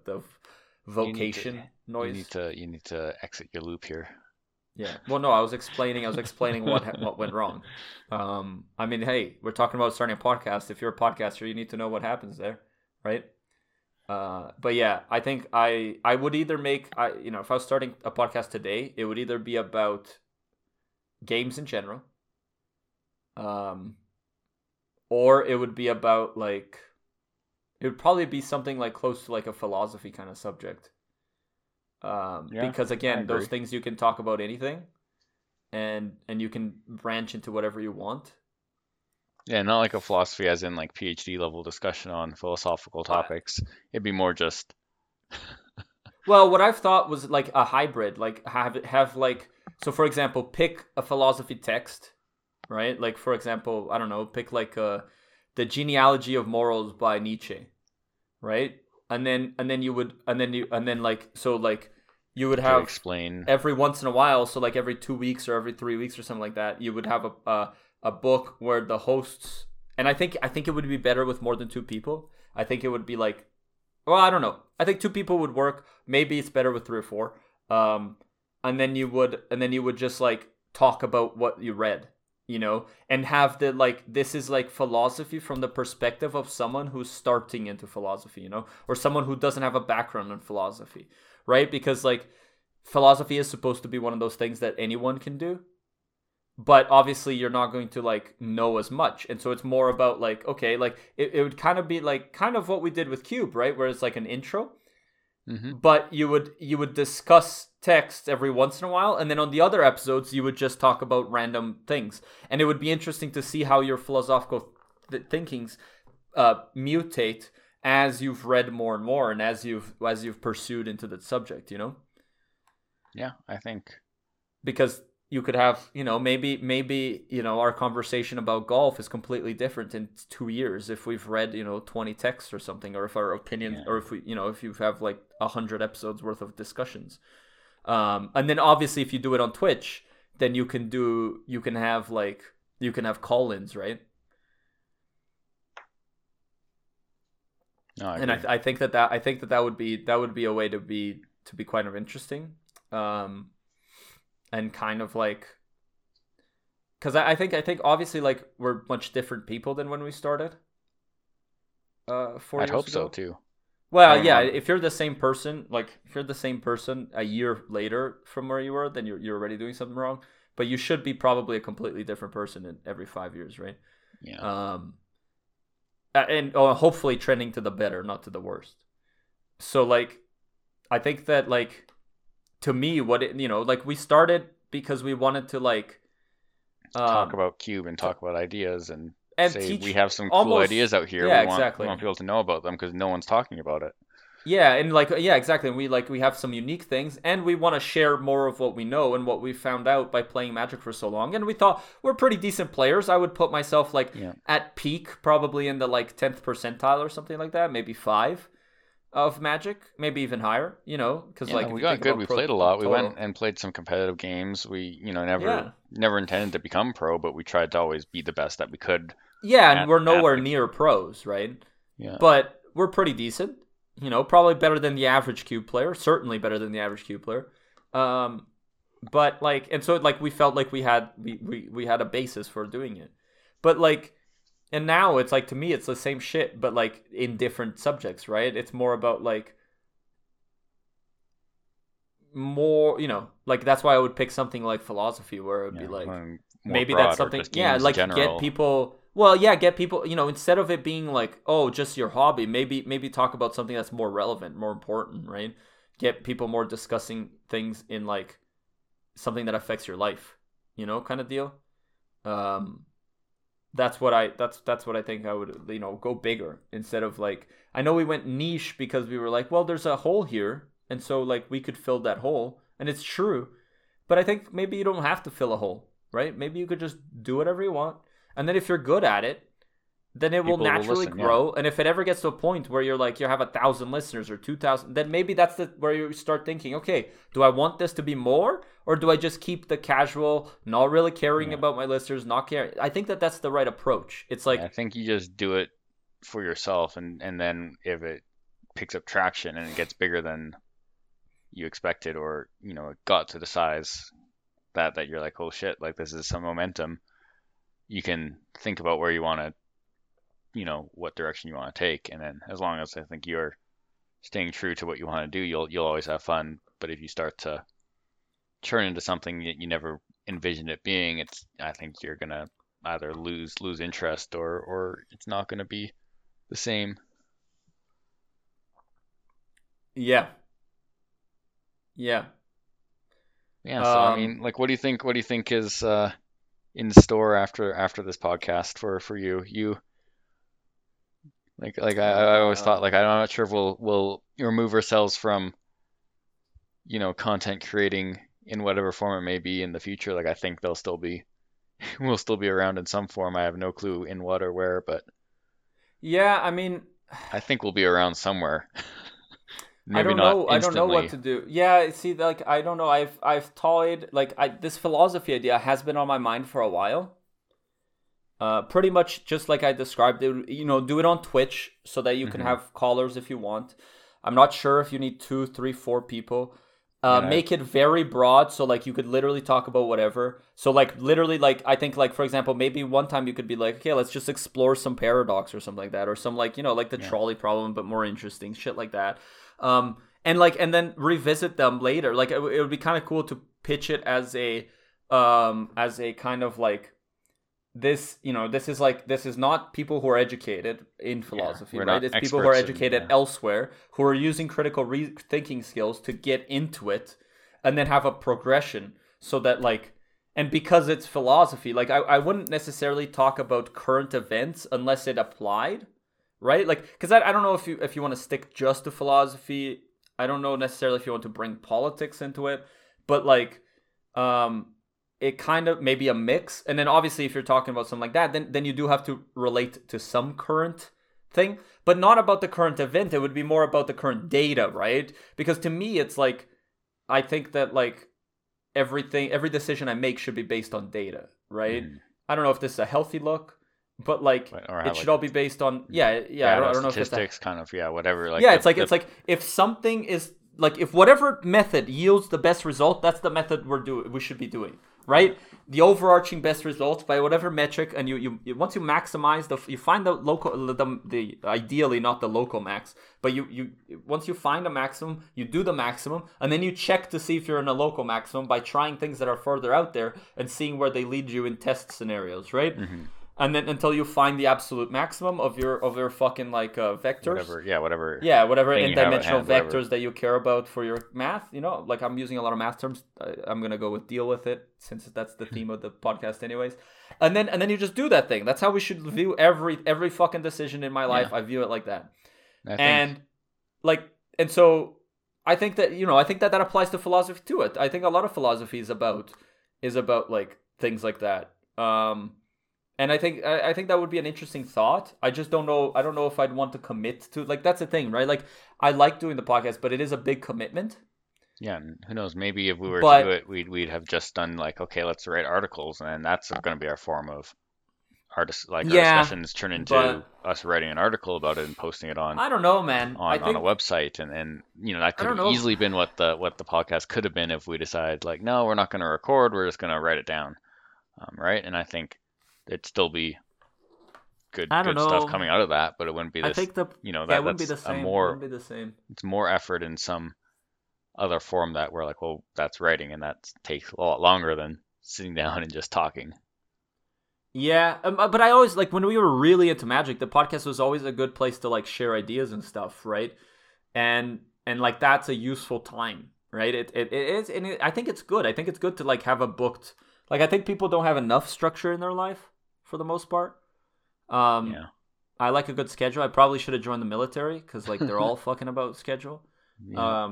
vocation noise. You need to exit your loop here. Yeah. Well, no, I was explaining what went wrong. I mean, hey, we're talking about starting a podcast. If you're a podcaster, you need to know what happens there, right? But yeah, I think I would either if I was starting a podcast today, it would either be about games in general, or it would be about, like, it would probably be something, like, close to, like, a philosophy kind of subject. Because, again, those things, you can talk about anything, and you can branch into whatever you want. Yeah, not like a philosophy as in, like, PhD level discussion on philosophical topics. It'd be more just. Well, what I've thought was, like, a hybrid, like, have like, so, for example, pick a philosophy text, right? Like, for example, I don't know, pick, like, the genealogy of morals by Nietzsche, right? And then you would have explain every once in a while. So, like, every 2 weeks or every 3 weeks or something like that, you would have a book where the hosts, and I think it would be better with more than two people. I think it would be like, well, I don't know. I think two people would work. Maybe it's better with three or four. And then you would just, like, talk about what you read, you know, and have the, like, this is, like, philosophy from the perspective of someone who's starting into philosophy, you know, or someone who doesn't have a background in philosophy. Right? Because, like, philosophy is supposed to be one of those things that anyone can do, but obviously you're not going to like know as much. And so it's more about like, okay, like it would kind of be like kind of what we did with Cube, right? Where it's like an intro, but you would discuss text every once in a while. And then on the other episodes, you would just talk about random things. And it would be interesting to see how your philosophical thinkings mutate as you've read more and more and as you've pursued into the subject, you know? Yeah, I think. Because you could have, you know, maybe, you know, our conversation about golf is completely different in 2 years if we've read, you know, 20 texts or something, or if our opinion, or if we, you know, if you have like 100 episodes worth of discussions. And then obviously if you do it on Twitch, then you can have call-ins, right? No, I agree. And I think that would be a way to be kind of interesting. And kind of like, because I think obviously like we're much different people than when we started. 4 years ago. I'd hope so too. Well, yeah. If you're the same person a year later from where you were, then you're already doing something wrong. But you should be probably a completely different person in every 5 years, right? Yeah. And hopefully trending to the better, not to the worst. So like, I think that like. To me, we started because we wanted to like talk about Cube and talk about ideas and say we have some cool ideas out here. Yeah, we want people to know about them because no one's talking about it. Yeah, and like yeah, exactly. And we have some unique things, and we want to share more of what we know and what we found out by playing Magic for so long. And we thought we're pretty decent players. I would put myself at peak probably in the like 10th percentile or something like that, maybe 5. Of Magic, maybe even higher, you know, because we got good. We played a lot. We went and played some competitive games. We, you know, never intended to become pro, but we tried to always be the best that we could. Yeah, and we're nowhere near pros, right? Yeah, but we're pretty decent. You know, probably better than the average Cube player. Certainly better than the average Cube player. But like, and so like we felt like we had a basis for doing it, but like. And now it's like, to me, it's the same shit, but like in different subjects, right? It's more about like more, you know, like that's why I would pick something like philosophy where it would be like, maybe that's something, like get people, you know, instead of it being like, oh, just your hobby, maybe talk about something that's more relevant, more important, right? Get people more discussing things in like something that affects your life, you know, kind of deal. That's what I think I would, you know, go bigger instead of like, I know we went niche because we were like, well, there's a hole here. And so like we could fill that hole, and it's true, but I think maybe you don't have to fill a hole, right? Maybe you could just do whatever you want. And then if you're good at it, then it will naturally grow. Yeah. And if it ever gets to a point where you're like, you have 1,000 listeners or 2,000, then maybe that's where you start thinking, okay, do I want this to be more, or do I just keep the casual, not really caring about my listeners, not caring? I think that that's the right approach. It's like, I think you just do it for yourself. And then if it picks up traction and it gets bigger than you expected, or, you know, it got to the size that you're like, oh shit, like this is some momentum. You can think about where you want to, you know, what direction you want to take. And then as long as I think you're staying true to what you want to do, you'll always have fun. But if you start to turn into something that you never envisioned it being, I think you're going to either lose interest or it's not going to be the same. Yeah. Yeah. Yeah. So I mean, like, what do you think is in store after this podcast for you? Like I always thought, like, I'm not sure if we'll remove ourselves from, you know, content creating in whatever form it may be in the future. Like, I think we'll still be around in some form. I have no clue in what or where, but yeah, I mean, I think we'll be around somewhere. Maybe I don't know. Instantly. I don't know what to do. Yeah, see, like, I don't know. I've toyed, like, this philosophy idea has been on my mind for a while. Pretty much just like I described it, you know, do it on Twitch so that you can have callers if you want. I'm not sure if you need 2, 3, 4 people. Make it very broad. So like you could literally talk about whatever. So like literally, like, I think, like, for example, maybe one time you could be like, okay, let's just explore some paradox or something like that, or some, like, you know, like the trolley problem, but more interesting shit like that. and like, and then revisit them later. Like it would be kind of cool to pitch it as a kind of like, this, you know, this is like, this is not people who are educated in philosophy, right? It's people who are educated elsewhere, who are using critical thinking skills to get into it, and then have a progression so that like, and because it's philosophy, like I wouldn't necessarily talk about current events unless it applied, right? Like, because I don't know if you want to stick just to philosophy. I don't know necessarily if you want to bring politics into it, but like, it kind of maybe a mix. And then obviously if you're talking about something like that, then you do have to relate to some current thing, but not about the current event. It would be more about the current data, right? Because to me, it's like, I think that like everything, every decision I make should be based on data, right? Mm. I don't know if this is a healthy look, but like it should all be based on, I don't know if it's statistics kind of, whatever. Like it's like if something is like, if whatever method yields the best result, that's the method we should be doing. Right, the overarching best results by whatever metric, and you once you maximize you find the local, the ideally not the local max, but you once you find a maximum, you do the maximum, and then you check to see if you're in a local maximum by trying things that are further out there and seeing where they lead you in test scenarios, right? Mm-hmm. And then until you find the absolute maximum of your fucking like vectors, whatever n-dimensional vectors that you care about for your math. You know, like I'm using a lot of math terms. I'm gonna go with deal with it since that's the theme of the podcast, anyways. And then you just do that thing. That's how we should view every fucking decision in my life. Yeah. I view it like that, and so I think that that applies to philosophy too. I think a lot of philosophy is about like things like that. And I think that would be an interesting thought. I just don't know. I don't know if I'd want to commit to, like, that's the thing, right? Like, I like doing the podcast, but it is a big commitment. Yeah, and who knows? Maybe if we were to do it, we'd have just done like, okay, let's write articles, and that's going to be our form of artist, like our sessions turn into us writing an article about it and posting it on. I don't know, man. On a website, and that could have easily been what the podcast could have been if we decide like, no, we're not going to record. We're just going to write it down, right? And I think it'd still be good stuff coming out of that, but it wouldn't be this. I think it wouldn't be the same. It's more effort in some other form that we're like, well, that's writing, and that takes a lot longer than sitting down and just talking. Yeah, but I always like when we were really into magic, the podcast was always a good place to like share ideas and stuff, right? And like that's a useful time, right? It is, and I think it's good. I think it's good to like have a booked. Like, I think people don't have enough structure in their life, for the most part. I like a good schedule. I probably should have joined the military, because, like, they're all fucking about schedule. Yeah.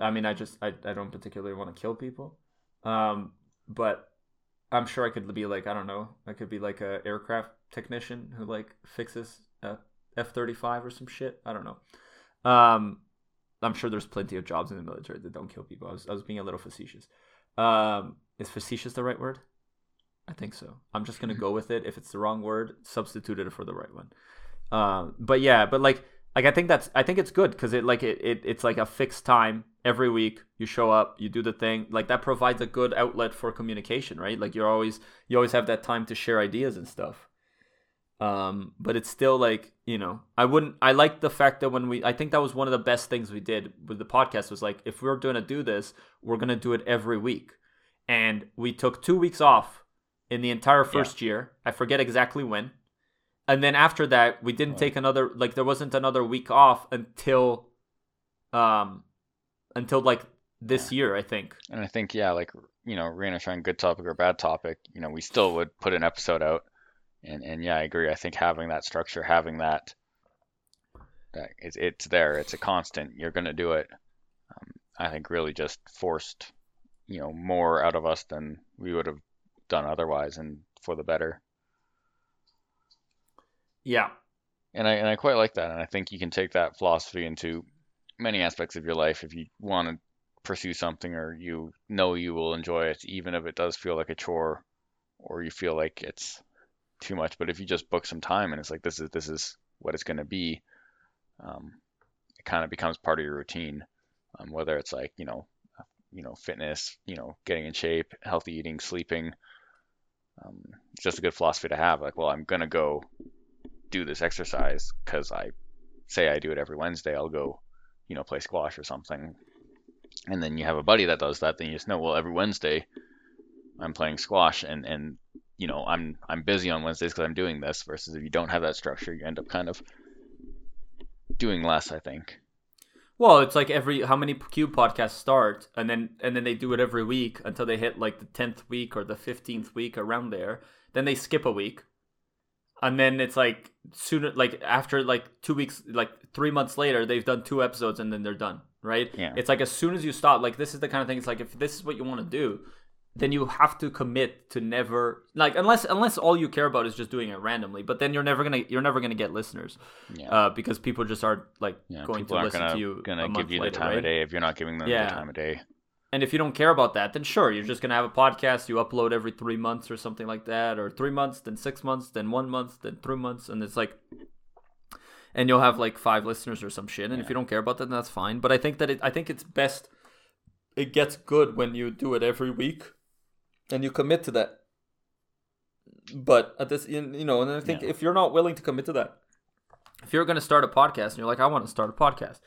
I mean, I don't particularly want to kill people. But I'm sure I could be, like, I don't know. I could be, like, an aircraft technician who, like, fixes a F-35 or some shit. I don't know. I'm sure there's plenty of jobs in the military that don't kill people. I was being a little facetious. Is facetious the right word? I think so. I'm just going to go with it. If it's the wrong word, substitute it for the right one. But I think it's good because it's like a fixed time every week. You show up, you do the thing. Like that provides a good outlet for communication, right? Like you always have that time to share ideas and stuff. But it's still like, I like the fact that I think that was one of the best things we did with the podcast was like, if we're going to do this, we're going to do it every week. And we took 2 weeks off in the entire first year. I forget exactly when. And then after that, we didn't take another, like there wasn't another week off until like this year, I think. And I think, Rihanna trying good topic or bad topic, we still would put an episode out. And I agree. I think having that structure, having that it's there, it's a constant, you're going to do it. I think really just forced more out of us than we would have done otherwise, and for the better. Yeah. And I quite like that. And I think you can take that philosophy into many aspects of your life. If you want to pursue something or you will enjoy it, even if it does feel like a chore or you feel like it's too much, but if you just book some time and it's like, this is what it's going to be, it kind of becomes part of your routine, whether it's like, fitness, getting in shape, healthy eating, sleeping. It's just a good philosophy to have. Like, well, I'm going to go do this exercise because I say I do it every Wednesday. I'll go you know, play squash or something. And then you have a buddy that does that, then you just know, well, every Wednesday I'm playing squash and you know, I'm busy on Wednesdays because I'm doing this, versus if you don't have that structure, you end up kind of doing less, I think. Well, it's like every, how many Cube podcasts start, and then they do it every week until they hit like the 10th week or the 15th week, around there. Then they skip a week. And then it's like sooner, like after like 2 weeks, like 3 months later, they've done 2 episodes and then they're done, right? Yeah. It's like as soon as you stop, like this is the kind of thing, it's like if this is what you want to do, then you have to commit to never, like, unless all you care about is just doing it randomly, but then you're never gonna get listeners, yeah. Because people just aren't like going to listen to you. Gonna give you the time of day if you're not giving them the time of day. And if you don't care about that, then sure, you're just gonna have a podcast. You upload every 3 months or something like that, or 3 months, then 6 months, then 1 month, then 3 months, and it's like, and you'll have like 5 listeners or some shit. And if you don't care about that, then that's fine. But I think that I think it's best. It gets good when you do it every week. And you commit to that. But at this, you know, and I think if you're not willing to commit to that, if you're going to start a podcast and you're like, I want to start a podcast,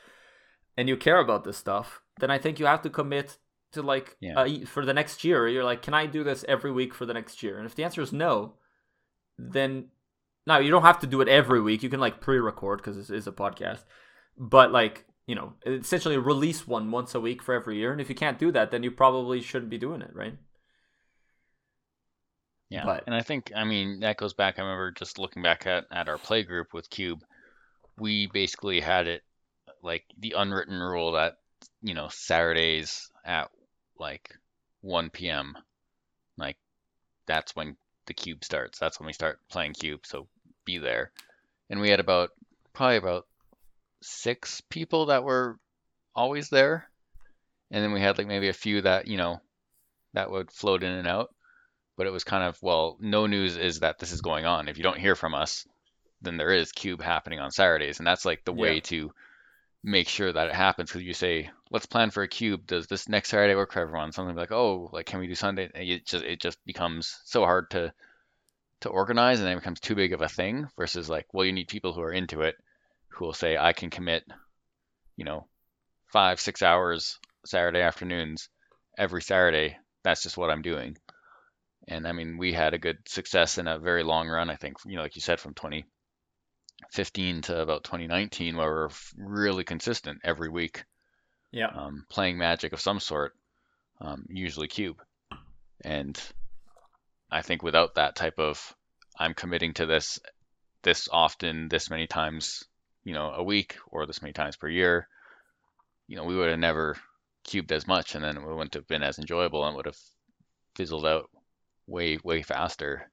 and you care about this stuff, then I think you have to commit to like, for the next year, you're like, can I do this every week for the next year? And if the answer is no, then now you don't have to do it every week. You can like pre-record because this is a podcast, but like, you know, essentially release one once a week for every year. And if you can't do that, then you probably shouldn't be doing it, right? Yeah, but. And I think, I mean, that goes back, I remember just looking back at our play group with Cube, we basically had it like the unwritten rule that, you know, Saturdays at like 1 p.m., like that's when the Cube starts. That's when we start playing Cube, so be there. And we had probably about 6 people that were always there. And then we had like maybe a few that, you know, that would float in and out. But it was kind of, well, no news is that this is going on. If you don't hear from us, then there is Cube happening on Saturdays. And that's like the way to make sure that it happens. Because you say, let's plan for a Cube. Does this next Saturday work for everyone? Something like, oh, like, can we do Sunday? It just becomes so hard to organize. And then it becomes too big of a thing versus like, well, you need people who are into it, who will say, I can commit, you know, 5-6 hours Saturday afternoons every Saturday. That's just what I'm doing. And I mean, we had a good success in a very long run, I think, you know, like you said, from 2015 to about 2019, where we're really consistent every week. Yeah. Playing Magic of some sort, usually Cube. And I think without that type of, I'm committing to this often, this many times, you know, a week or this many times per year, you know, we would have never cubed as much, and then it wouldn't have been as enjoyable and would have fizzled out way faster.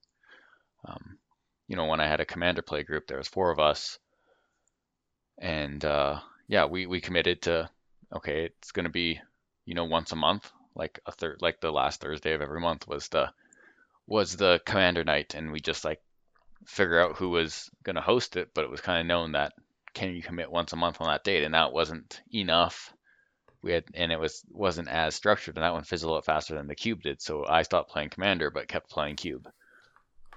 You know, when I had a commander play group, there was 4 of us, and we committed to, okay, it's going to be, you know, once a month, like a third, like the last Thursday of every month was the commander night, and we just like figure out who was going to host it. But it was kind of known that, can you commit once a month on that date? And that wasn't enough. It wasn't as structured, and that one fizzled out faster than the Cube did. So I stopped playing Commander, but kept playing Cube.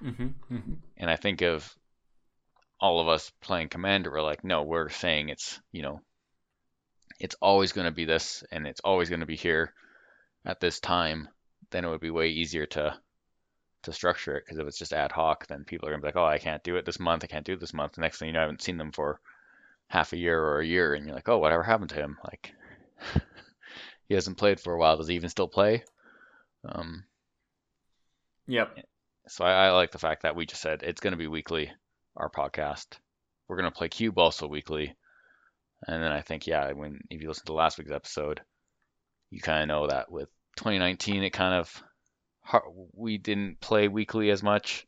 Mm-hmm, mm-hmm. And I think of all of us playing Commander, we're like, no, we're saying it's, you know, it's always going to be this, and it's always going to be here at this time. Then it would be way easier to structure it, because if it's just ad hoc, then people are gonna be like, oh, I can't do it this month. I can't do it this month. The next thing you know, I haven't seen them for half a year or a year, and you're like, oh, whatever happened to him? Like. He hasn't played for a while. Does he even still play? Yep. So I like the fact that we just said it's going to be weekly, our podcast. We're going to play Cube also weekly. And then I think, if you listen to last week's episode, you kind of know that with 2019, it kind of, we didn't play weekly as much.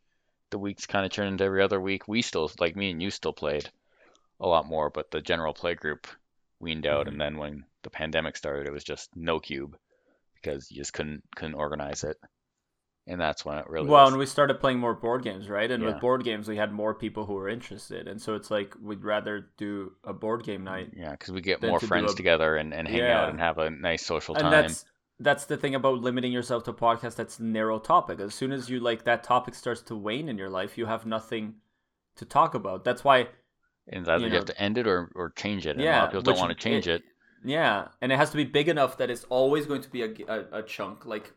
The weeks kind of turned into every other week. We still, like me and you, still played a lot more, but the general play group weaned out. Mm-hmm. And then when the pandemic started, it was just no Cube, because you just couldn't organize it. And that's when it really and we started playing more board games, right? And with board games, we had more people who were interested. And so it's like, we'd rather do a board game night. Yeah, because we get more friends together and hang out and have a nice social time. And that's the thing about limiting yourself to a podcast that's narrow topic. As soon as you like that topic starts to wane in your life, you have nothing to talk about. That's why... And either you have to end it or change it. And a lot of people don't want to change it. Yeah, and it has to be big enough that it's always going to be a chunk, like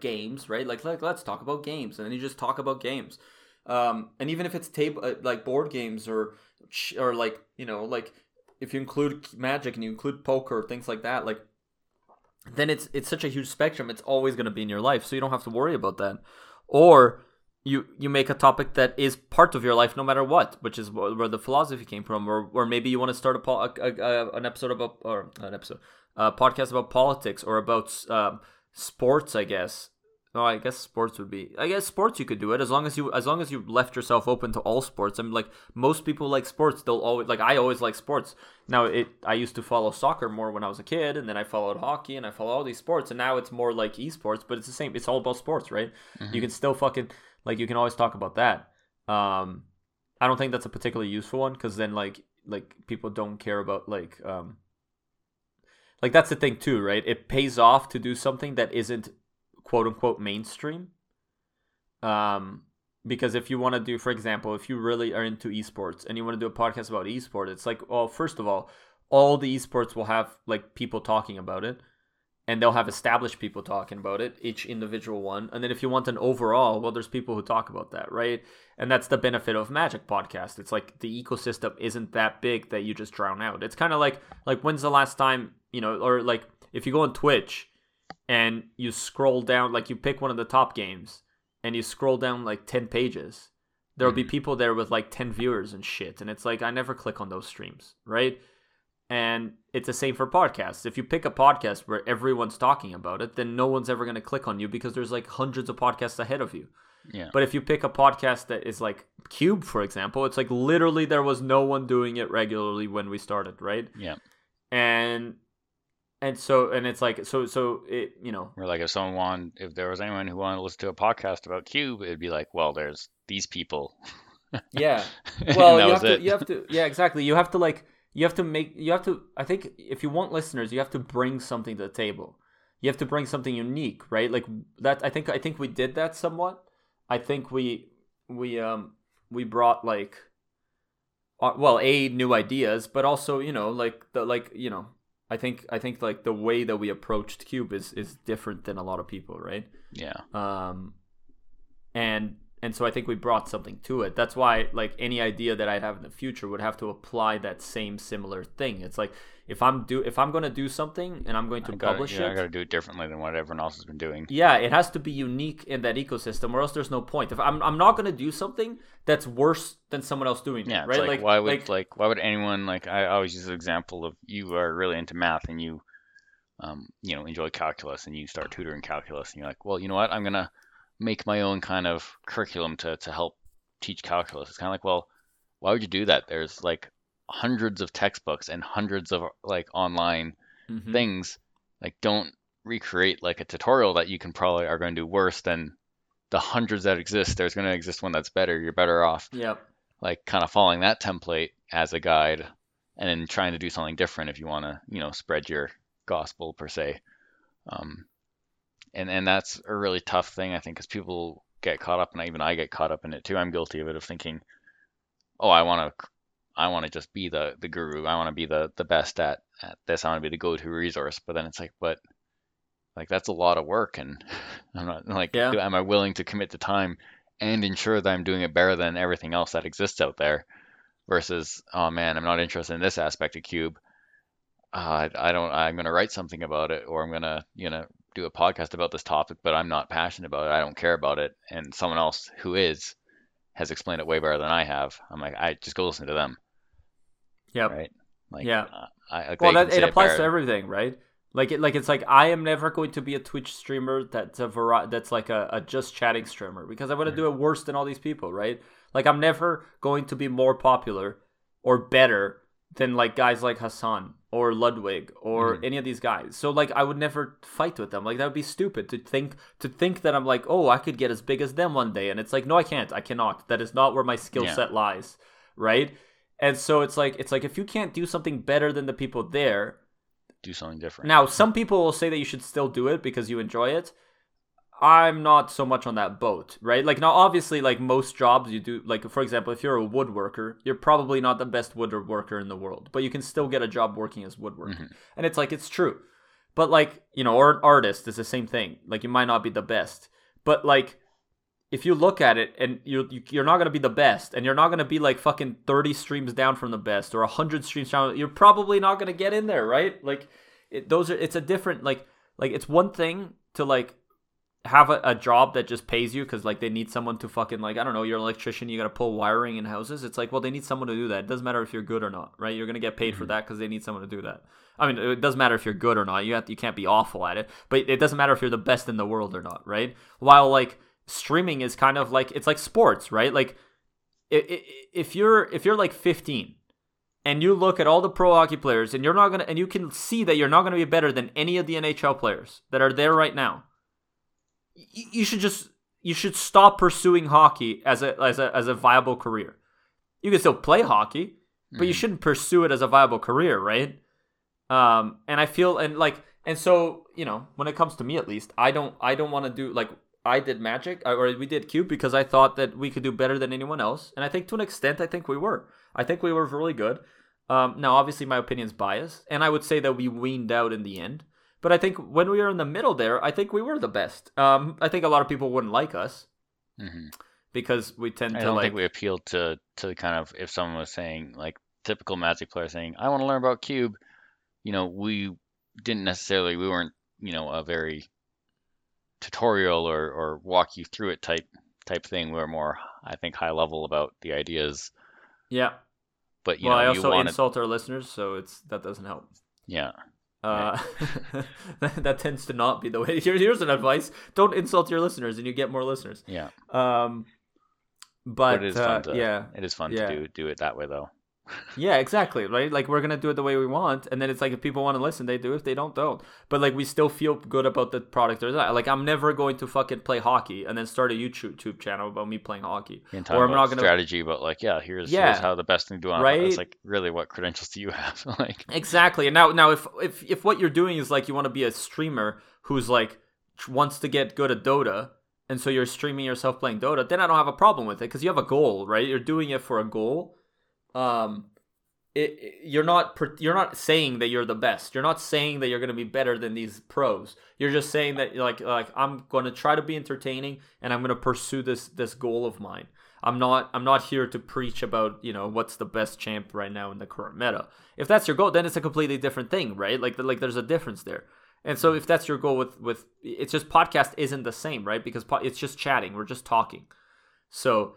games, right? Like let's talk about games, and then you just talk about games. And even if it's like board games or like, you know, like if you include Magic and you include poker, things like that, like then it's such a huge spectrum. It's always going to be in your life, so you don't have to worry about that. Or you make a topic that is part of your life no matter what, which is where the philosophy came from, or maybe you want to start a podcast about politics or about sports, I guess. No, I guess sports would be. I guess sports you could do it as long as you left yourself open to all sports. I mean, like most people like sports. They'll always like. I always like sports. Now I used to follow soccer more when I was a kid, and then I followed hockey, and I follow all these sports, and now it's more like esports. But it's the same. It's all about sports, right? Mm-hmm. You can still fucking like. You can always talk about that. I don't think that's a particularly useful one because then like people don't care about like that's the thing too, right? It pays off to do something that isn't, quote unquote, mainstream, because if you want to do, for example, if you really are into esports and you want to do a podcast about esports, it's like, well, first of all the esports will have like people talking about it, and they'll have established people talking about it, each individual one. And then if you want an overall, well, there's people who talk about that, right? And that's the benefit of Magic podcast. It's like the ecosystem isn't that big that you just drown out. It's kind of like when's the last time, you know, or like if you go on Twitch and you scroll down, like you pick one of the top games and you scroll down like 10 pages, there'll be people there with like 10 viewers and shit. And it's like, I never click on those streams, right? And it's the same for podcasts. If you pick a podcast where everyone's talking about it, then no one's ever going to click on you because there's like hundreds of podcasts ahead of you. Yeah. But if you pick a podcast that is like Cube, for example, it's like literally there was no one doing it regularly when we started, right? Yeah. And so it's like so it, you know, we're like, if there was anyone who wanted to listen to a podcast about Cube, it'd be like, well, there's these people. Yeah. Well, you have to yeah, exactly. You have to I think if you want listeners, you have to bring something to the table. You have to bring something unique, right? Like that I think we did that somewhat. I think we brought like new ideas, but also, you know, I think like the way that we approached Cube is different than a lot of people, right? Yeah. And so I think we brought something to it. That's why like any idea that I'd have in the future would have to apply that same similar thing. It's like if I'm going to do something and I'm going to publish it, I got to do it differently than what everyone else has been doing. Yeah, it has to be unique in that ecosystem, or else there's no point. If I'm not going to do something that's worse than someone else doing it, yeah, right? Like why would anyone, like I always use the example of you are really into math and you you know, enjoy calculus and you start tutoring calculus and you're like, well, you know what? I'm going to make my own kind of curriculum to help teach calculus. It's kind of like, well, why would you do that? There's like hundreds of textbooks and hundreds of like online things. Like, don't recreate like a tutorial that you can probably are going to do worse than the hundreds that exist. There's going to exist one that's better. You're better off like kind of following that template as a guide and then trying to do something different if you want to, you know, spread your gospel per se. And that's a really tough thing, I think, because people get caught up, and even I get caught up in it too. I'm guilty of it, of thinking, oh, I want to just be the guru. I want to be the best at this. I want to be the go-to resource. But then it's like, but like that's a lot of work, and I'm not like, am I willing to commit the time and ensure that I'm doing it better than everything else that exists out there? Versus, oh man, I'm not interested in this aspect of Cube. I'm going to write something about it, or I'm going to, you know, do a podcast about this topic, but I'm not passionate about it. I don't care about it. And someone else who is has explained it way better than I have. I'm like, I just go listen to them. Yeah. Right. Like, yeah. It applies to everything, right? Like it's like, I am never going to be a Twitch streamer that's like a just chatting streamer because I want to do it worse than all these people, right? Like I'm never going to be more popular or better than like guys like Hassan or Ludwig or any of these guys. So like I would never fight with them. Like that would be stupid to think that I'm like, oh, I could get as big as them one day. And it's like, no, I can't. I cannot. That is not where my skill set lies, right? And so it's like if you can't do something better than the people there, do something different. Now, some people will say that you should still do it because you enjoy it. I'm not so much on that boat, right? Like, now, obviously, like, most jobs you do, like, for example, if you're a woodworker, you're probably not the best woodworker in the world, but you can still get a job working as woodworker. Mm-hmm. And it's like, it's true. But, like, you know, or an artist is the same thing. Like, you might not be the best. But, like, if you look at it and you're not going to be the best, and you're not going to be, like, fucking 30 streams down from the best or 100 streams down, you're probably not going to get in there, right? Like, it's a different, like, it's one thing to, like, have a job that just pays you because, like, they need someone to fucking, like, I don't know, you're an electrician, you gotta pull wiring in houses. It's like, well, they need someone to do that. It doesn't matter if you're good or not, right? You're gonna get paid for that because they need someone to do that. I mean, it doesn't matter if you're good or not. You can't be awful at it, but it doesn't matter if you're the best in the world or not, right? While, like, streaming is kind of like, it's like sports, right? Like, if you're like 15 and you look at all the pro hockey players, and you can see that you're not gonna be better than any of the NHL players that are there right now, you should stop pursuing hockey as a viable career. You can still play hockey, but you shouldn't pursue it as a viable career, right? And I feel, and so, you know, when it comes to me, at least, I don't want to do, like, I did Magic, or we did Cube, because I thought that we could do better than anyone else. And I think, to an extent, I think we were really good. Now, obviously, my opinion's biased, and I would say that we weaned out in the end. But I think when we were in the middle there, I think we were the best. I think a lot of people wouldn't like us because we tend to. I don't think we appealed to kind of, if someone was saying, like, typical Magic player saying, "I want to learn about Cube," you know, we didn't necessarily. We weren't, you know, a very tutorial or walk you through it type thing. We were more, I think, high level about the ideas. Yeah. But you know, I also insult our listeners, so that doesn't help. Yeah. That tends to not be the way. Here's an advice: don't insult your listeners, and you get more listeners. Yeah. But it is fun to do it that way, though. Yeah, exactly. Right. Like, we're gonna do it the way we want, and then it's like, if people want to listen, they do. If they don't. But, like, we still feel good about the product or that. Like, I'm never going to fucking play hockey and then start a YouTube channel about me playing hockey. Or I'm not gonna strategy, but, like, here's how the best thing to do on right? It's like, really, what credentials do you have? Like, exactly. And now if what you're doing is, like, you want to be a streamer who's, like, wants to get good at Dota, and so you're streaming yourself playing Dota, then I don't have a problem with it because you have a goal, right? You're doing it for a goal. You're not saying that you're the best. You're not saying that you're going to be better than these pros. You're just saying that, like I'm going to try to be entertaining, and I'm going to pursue this goal of mine. I'm not here to preach about, you know, what's the best champ right now in the current meta. If that's your goal, then it's a completely different thing, right? Like there's a difference there. And so if that's your goal with it's just, podcast isn't the same, right? Because it's just chatting. We're just talking. So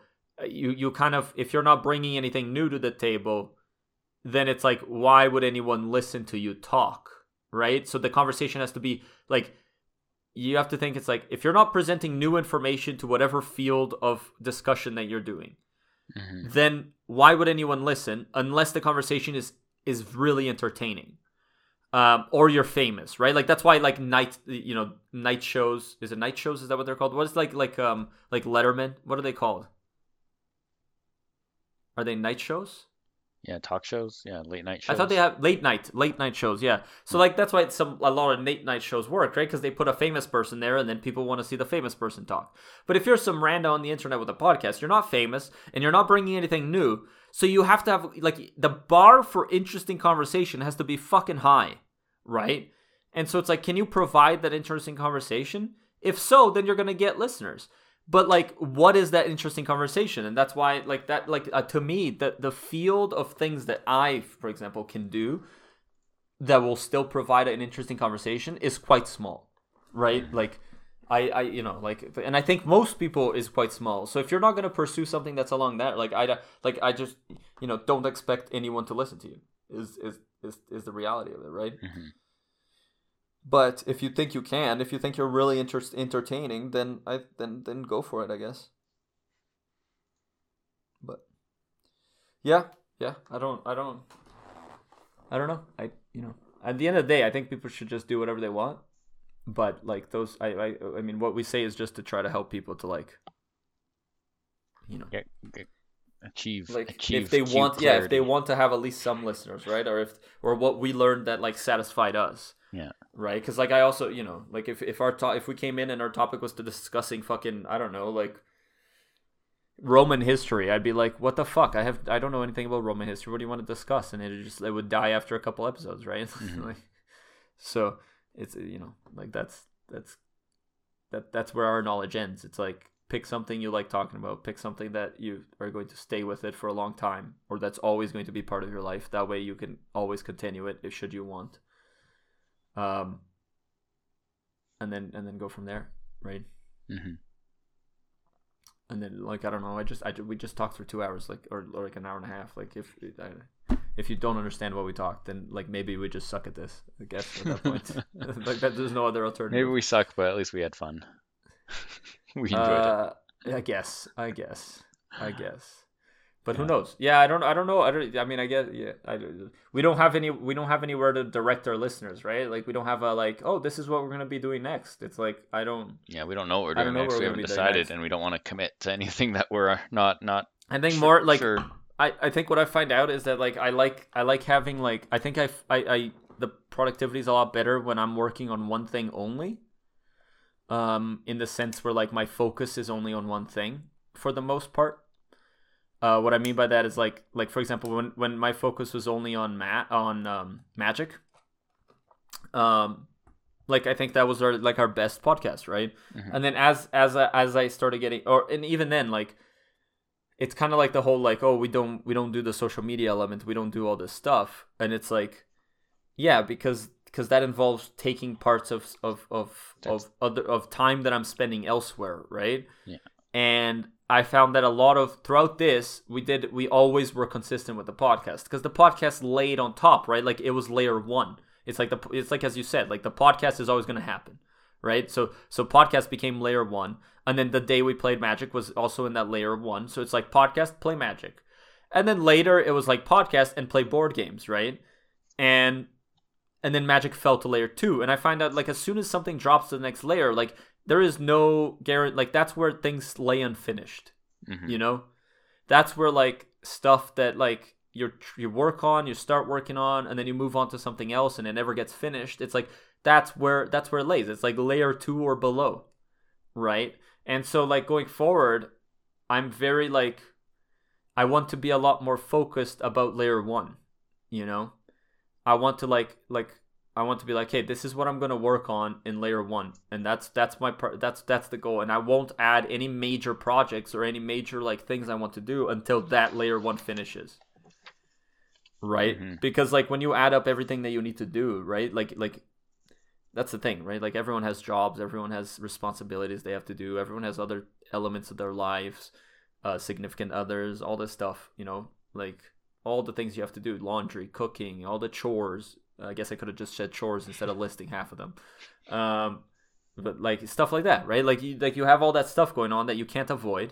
you kind of, if you're not bringing anything new to the table, then it's like, why would anyone listen to you talk, right? So the conversation has to be like, you have to think, it's like, if you're not presenting new information to whatever field of discussion that you're doing, then why would anyone listen unless the conversation is really entertaining, or you're famous, right? Like, that's why, like, night shows, is it night shows? Is that what they're called? What is like Letterman? What are they called? Are they night shows? Yeah, talk shows. Yeah, late night shows. I thought they have late night shows. Yeah, so like, that's why a lot of late night shows work, right? Because they put a famous person there, and then people want to see the famous person talk. But if you're some rando on the internet with a podcast, you're not famous, and you're not bringing anything new. So you have to have, like, the bar for interesting conversation has to be fucking high, right? And so it's like, can you provide that interesting conversation? If so, then you're gonna get listeners. But, like, what is that interesting conversation? And that's why, like, that, like, to me, the field of things that I, for example, can do that will still provide an interesting conversation is quite small, right? Like, I you know, like, and I think most people is quite small. So if you're not going to pursue something that's along that, I just, you know, don't expect anyone to listen to you is the reality of it, right? Mm-hmm. But if you think you can, if you think you're really entertaining, then go for it, I guess. But yeah, I don't know. You know, at the end of the day, I think people should just do whatever they want. But, like, those, I mean, what we say is just to try to help people to, like, you know, achieve if they want to have at least some listeners, right? Or what we learned that, like, satisfied us. Yeah. Right? Because, like, I also, you know, like, if we came in and our topic was to discussing fucking, I don't know, like, Roman history, I'd be like, what the fuck? I don't know anything about Roman history. What do you want to discuss? And it would die after a couple episodes, right? Mm-hmm. Like, so it's, you know, like, that's where our knowledge ends. It's like, pick something you like talking about. Pick something that you are going to stay with it for a long time, or that's always going to be part of your life. That way you can always continue it if should you want. And then go from there, right? Mm-hmm. And then, like, I don't know, we just talked for 2 hours, like, or like an hour and a half. Like, if you don't understand what we talked, then, like, maybe we just suck at this, I guess, at that point. Like, there's no other alternative. Maybe we suck, but at least we had fun. We enjoyed it. I guess. But yeah. Who knows? Yeah, I don't know. We don't have anywhere to direct our listeners, right? Like, we don't have a, like, oh, this is what we're going to be doing next. It's like, I don't. Yeah, we don't know what we're doing next. We haven't decided, and we don't want to commit to anything that we're not. I think more like sure. I think what I find out is that, like, I like having, like, I think I the productivity is a lot better when I'm working on one thing only. In the sense where, like, my focus is only on one thing for the most part. What I mean by that is, like for example, when my focus was only on magic, like, I think that was our best podcast, right? Mm-hmm. And then as I started getting, and even then, like, it's kind of like the whole, like, oh, we don't do the social media element, we don't do all this stuff, and it's like, yeah, because that involves taking parts of time that I'm spending elsewhere, right? Yeah. And I found that a lot of throughout this, we always were consistent with the podcast, because the podcast laid on top, right? Like, it was layer one. It's like as you said, like, the podcast is always going to happen, right? So podcast became layer one, and then the day we played Magic was also in that layer one. So it's like podcast, play Magic, and then later it was like podcast and play board games, right? And then Magic fell to layer two. And I find out, like, as soon as something drops to the next layer, like, there is no guarantee. Like, that's where things lay unfinished, mm-hmm. you know? That's where, like, stuff that, like, you work on, you start working on, and then you move on to something else and it never gets finished. It's like, that's where it lays. It's like layer two or below, right? And so, like, going forward, I'm very, like, I want to be a lot more focused about layer one, you know? I want to be like, hey, this is what I'm going to work on in layer one. And that's the goal. And I won't add any major projects or any major, like, things I want to do until that layer one finishes. Right. Mm-hmm. Because, like, when you add up everything that you need to do, right? Like that's the thing, right? Like, everyone has jobs, everyone has responsibilities they have to do. Everyone has other elements of their lives, significant others, all this stuff, you know, like, all the things you have to do, laundry, cooking, all the chores. I guess I could have just said chores instead of listing half of them. But, like, stuff like that, right? Like you have all that stuff going on that you can't avoid.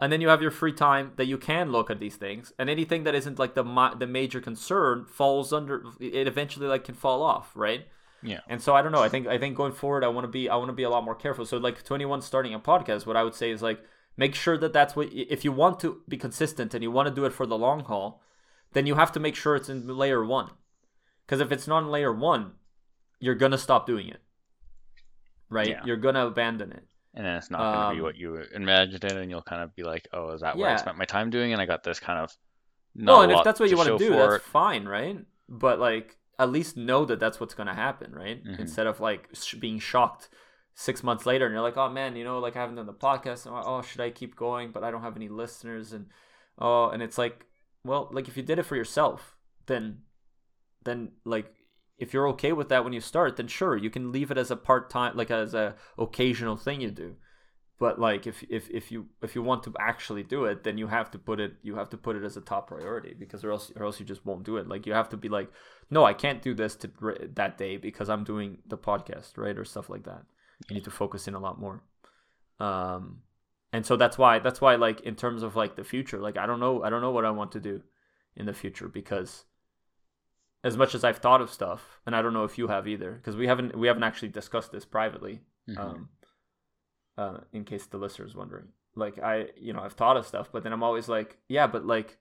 And then you have your free time that you can look at these things. And anything that isn't, like, the major concern falls under it, eventually, like, can fall off, right? Yeah. And so I don't know. I think going forward, I want to be a lot more careful. So, like, to anyone starting a podcast, what I would say is, like, make sure that that's what, if you want to be consistent and you want to do it for the long haul, then you have to make sure it's in layer one. Because if it's not in layer one, you're going to stop doing it, right? Yeah. You're going to abandon it. And then it's not going to be what you imagined it, and you'll kind of be like, oh, is that what I spent my time doing? And I got this kind of no, and if that's what you want to do, that's fine, right? But, like, at least know that that's what's going to happen, right? Mm-hmm. Instead of, like, being shocked 6 months later and you're like, oh, man, you know, like, I haven't done the podcast. Oh, should I keep going? But I don't have any listeners. And, oh, and it's like, well, like, if you did it for yourself, then like, if you're okay with that when you start, then sure, you can leave it as a part-time, like, as a occasional thing you do. But, like, if you want to actually do it, then you have to put it as a top priority, because or else you just won't do it. Like, you have to be like, no, I can't do this that day because I'm doing the podcast, right? Or stuff like that. You need to focus in a lot more. And so that's why, like, in terms of, like, the future, like, I don't know what I want to do in the future, because as much as I've thought of stuff, and I don't know if you have either, because we haven't actually discussed this privately, mm-hmm. In case the listener is wondering, like, I, you know, I've thought of stuff, but then I'm always like, yeah, but, like,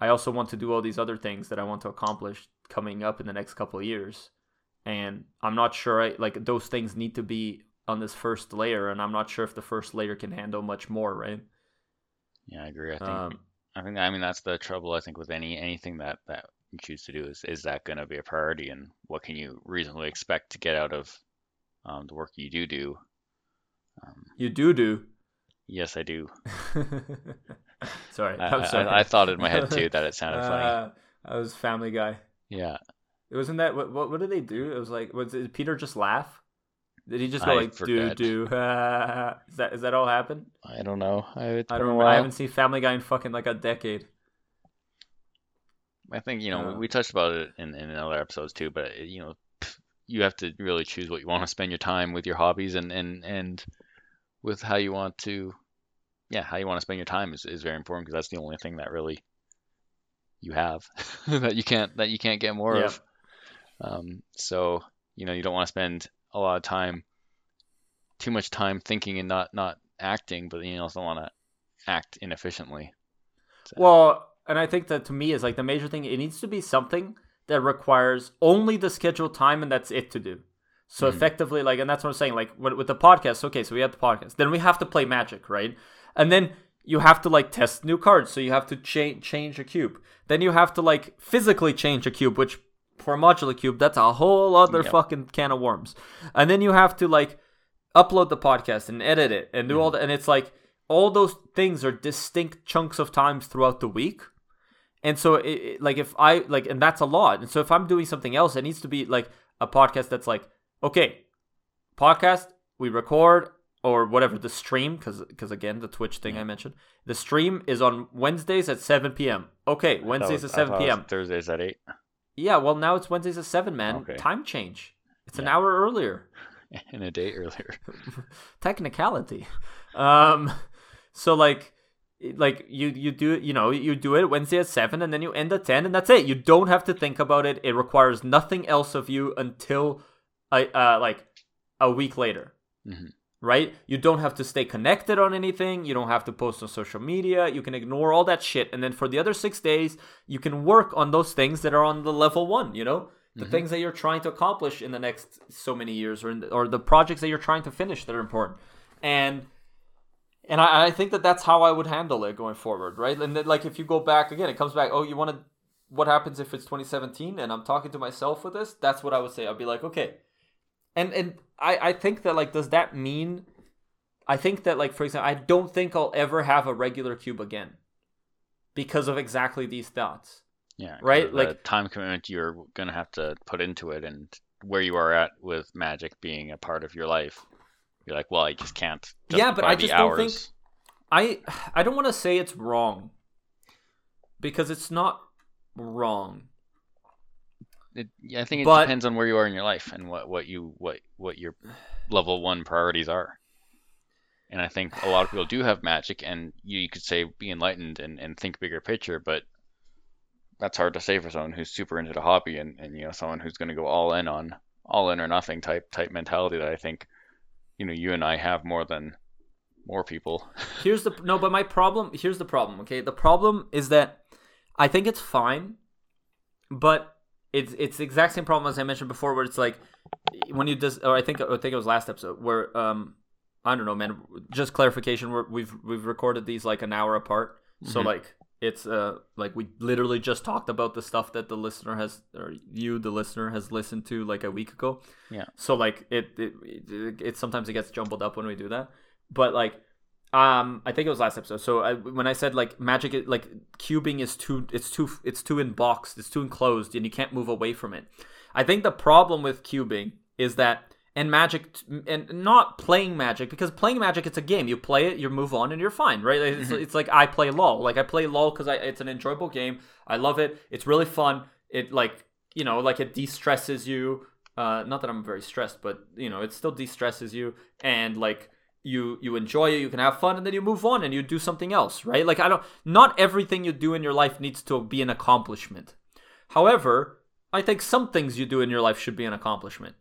I also want to do all these other things that I want to accomplish coming up in the next couple of years. And I'm not sure, like, those things need to be on this first layer, and I'm not sure if the first layer can handle much more, right? Yeah, I agree. I think I mean, that's the trouble, I think, with anything that you choose to do is that going to be a priority, and what can you reasonably expect to get out of the work you do? You do? Yes, I do. Sorry. I thought in my head, too, that it sounded funny. I was Family Guy. Yeah. It wasn't that, what did they do? It was like, did Peter just laugh? Did he just go like, do? Is that all happened? I don't know. I don't know. I haven't seen Family Guy in fucking like a decade. I think, you know, we touched about it in other episodes too, but you know, you have to really choose what you want to spend your time with, your hobbies, and with how you want to spend your time is very important, because that's the only thing that really you have that you can't get more of. So, you know, you don't want to spend a lot of time, too much time thinking and not acting, but you also want to act inefficiently. So. Well, and I think that to me is like the major thing. It needs to be something that requires only the scheduled time, and that's it to do. So effectively, like, and that's what I'm saying, like with the podcast. Okay, so we have the podcast, then we have to play Magic, right? And then you have to like test new cards. So you have to change a cube. Then you have to like physically change a cube, which for a modular cube, that's a whole other fucking can of worms. And then you have to like upload the podcast and edit it and do all that. And it's like all those things are distinct chunks of times throughout the week. And so and that's a lot. And so if I'm doing something else, it needs to be like a podcast that's like, okay, podcast, we record or whatever, the stream, because again, the Twitch thing I mentioned, the stream is on Wednesdays at 7 p.m. Okay, Wednesdays at 7 p.m. Thursdays at 8. Yeah, well, now it's Wednesdays at 7, man. Okay. Time change. It's an hour earlier. And a day earlier. Technicality. So, like you do it Wednesday at 7, and then you end at 10, and that's it. You don't have to think about it. It requires nothing else of you until, a week later. Mm-hmm. Right? You don't have to stay connected on anything. You don't have to post on social media. You can ignore all that shit. And then for the other 6 days, you can work on those things that are on the level one, you know, the things that you're trying to accomplish in the next so many years, or the projects that you're trying to finish that are important. And I think that's how I would handle it going forward. Right. And then, like, if you go back again, it comes back. Oh, you want to, what happens if it's 2017 and I'm talking to myself with this? That's what I would say. I'd be like, okay. And I think that, like, does that mean, I think that, like, for example, I don't think I'll ever have a regular cube again because of exactly these thoughts. Yeah. Right? Like, the time commitment you're going to have to put into it, and where you are at with Magic being a part of your life, you're like, well, I just can't. Yeah, but I just don't think, I don't want to say it's wrong, because it's not wrong. I think it depends on where you are in your life and what your level one priorities are. And I think a lot of people do have Magic, and you could say be enlightened and think bigger picture, but that's hard to say for someone who's super into the hobby and you know, someone who's going to go all in or nothing type mentality that I think, you know, you and I have more people. Here's the problem. Okay. The problem is that I think it's fine, but It's the exact same problem as I mentioned before, where it's like when you just, or I think it was last episode where I don't know, man. Just clarification, we've recorded these like an hour apart, so like it's like we literally just talked about the stuff that the listener has, or you, the listener, has listened to like a week ago. Yeah. So like it sometimes it gets jumbled up when we do that, but like I think it was last episode. So when I said like Magic, like cubing is too inboxed, it's too enclosed, and you can't move away from it. I think the problem with cubing is that, and Magic, and not playing Magic, because playing Magic, it's a game. You play it, you move on, and you're fine, right? It's like I play LOL. Like I play LOL because it's an enjoyable game. I love it. It's really fun. It like, you know, like it de-stresses you. Not that I'm very stressed, but you know, it still de-stresses you, and like. You enjoy it, you can have fun, and then you move on and you do something else, right? Like not everything you do in your life needs to be an accomplishment. However, I think some things you do in your life should be an accomplishment.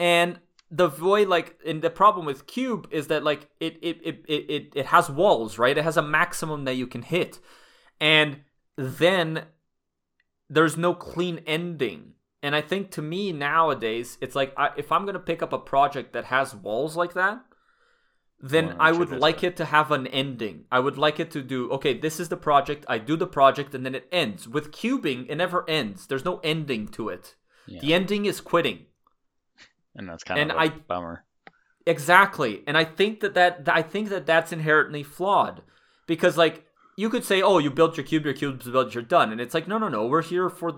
And the void, like, and the problem with Cube is that like it has walls, right? It has a maximum that you can hit. And then there's no clean ending. And I think to me nowadays, it's like if I'm going to pick up a project that has walls like that, then I would like it to have an ending. I would like it to do, okay, this is the project, I do the project, and then it ends. With cubing, it never ends. There's no ending to it. Yeah. The ending is quitting. And that's kind of a bummer. Exactly. And I think that that's inherently flawed. Because, like, you could say, oh, you built your cube's built, you're done. And it's like, no, we're here for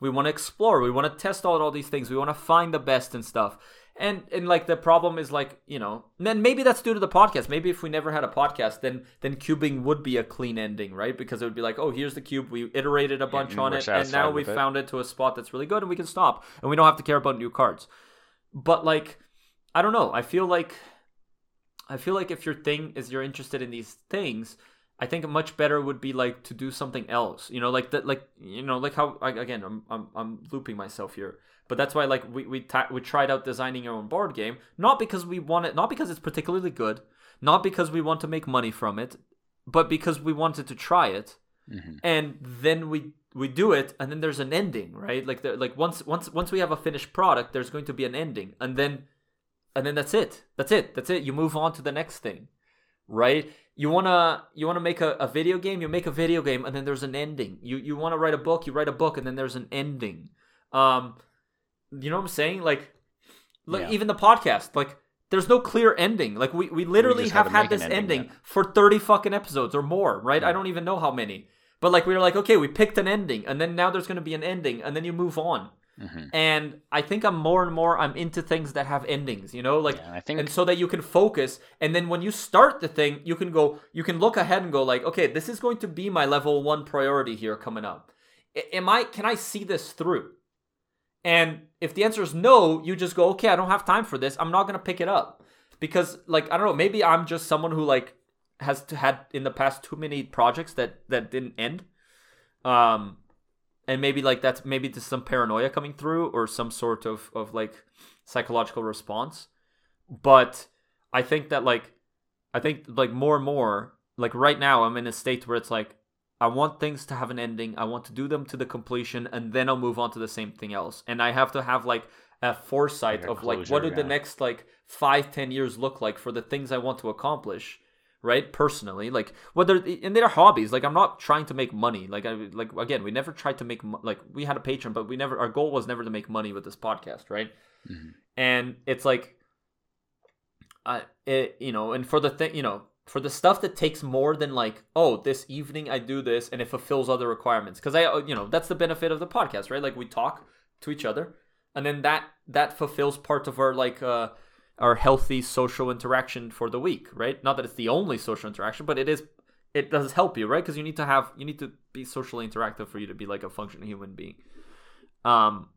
we want to explore, we want to test all these things, we want to find the best and stuff. And like, the problem is, like, you know, then maybe that's due to the podcast. Maybe if we never had a podcast, then cubing would be a clean ending, right? Because it would be like, oh, here's the cube, we iterated a bunch on it, and now we found it to a spot that's really good, and we can stop, and we don't have to care about new cards. But, like, I don't know. I feel like if your thing is you're interested in these things, I think much better would be, like, to do something else, you know, like that, like, you know, like how, again, I'm looping myself here, but that's why, like, we tried out designing our own board game, not because we want it, not because it's particularly good, not because we want to make money from it, but because we wanted to try it. Mm-hmm. And then we do it, and then there's an ending, right? Like, once we have a finished product, there's going to be an ending, and then that's it. You move on to the next thing, right? You wanna make a video game, you make a video game, and then there's an ending. You wanna write a book, you write a book, and then there's an ending. You know what I'm saying? Like, even the podcast, like, there's no clear ending. Like, we literally have had this ending for 30 fucking episodes or more, right? Yeah. I don't even know how many. But, like, we were like, okay, we picked an ending, and then now there's gonna be an ending, and then you move on. Mm-hmm. And I think I'm more into things that have endings, you know, like, yeah, and so that you can focus. And then when you start the thing, you can look ahead and go like, okay, this is going to be my level 1 priority here coming up. Can I see this through? And if the answer is no, you just go, okay, I don't have time for this. I'm not going to pick it up because, like, I don't know, maybe I'm just someone who, like, had in the past too many projects that didn't end. And maybe, like, that's maybe just some paranoia coming through or some sort of like psychological response. But I think that, like, more and more, like, right now I'm in a state where it's like, I want things to have an ending. I want to do them to the completion, and then I'll move on to the same thing else. And I have to have, like, a foresight of, like, what do the next, like, 5-10 years look like for the things I want to accomplish. Right, personally, like, they're hobbies. Like, I'm not trying to make money. Like, again, we never tried to make like, we had a Patreon, but our goal was never to make money with this podcast, right? Mm-hmm. And it's like, you know, and for the thing, you know, for the stuff that takes more than, like, oh, this evening I do this and it fulfills other requirements, because I, you know, that's the benefit of the podcast, right? Like, we talk to each other, and then that fulfills part of our, like, our healthy social interaction for the week, right? Not that it's the only social interaction, but it does help you, right? Because you need to be socially interactive for you to be, like, a functioning human being. And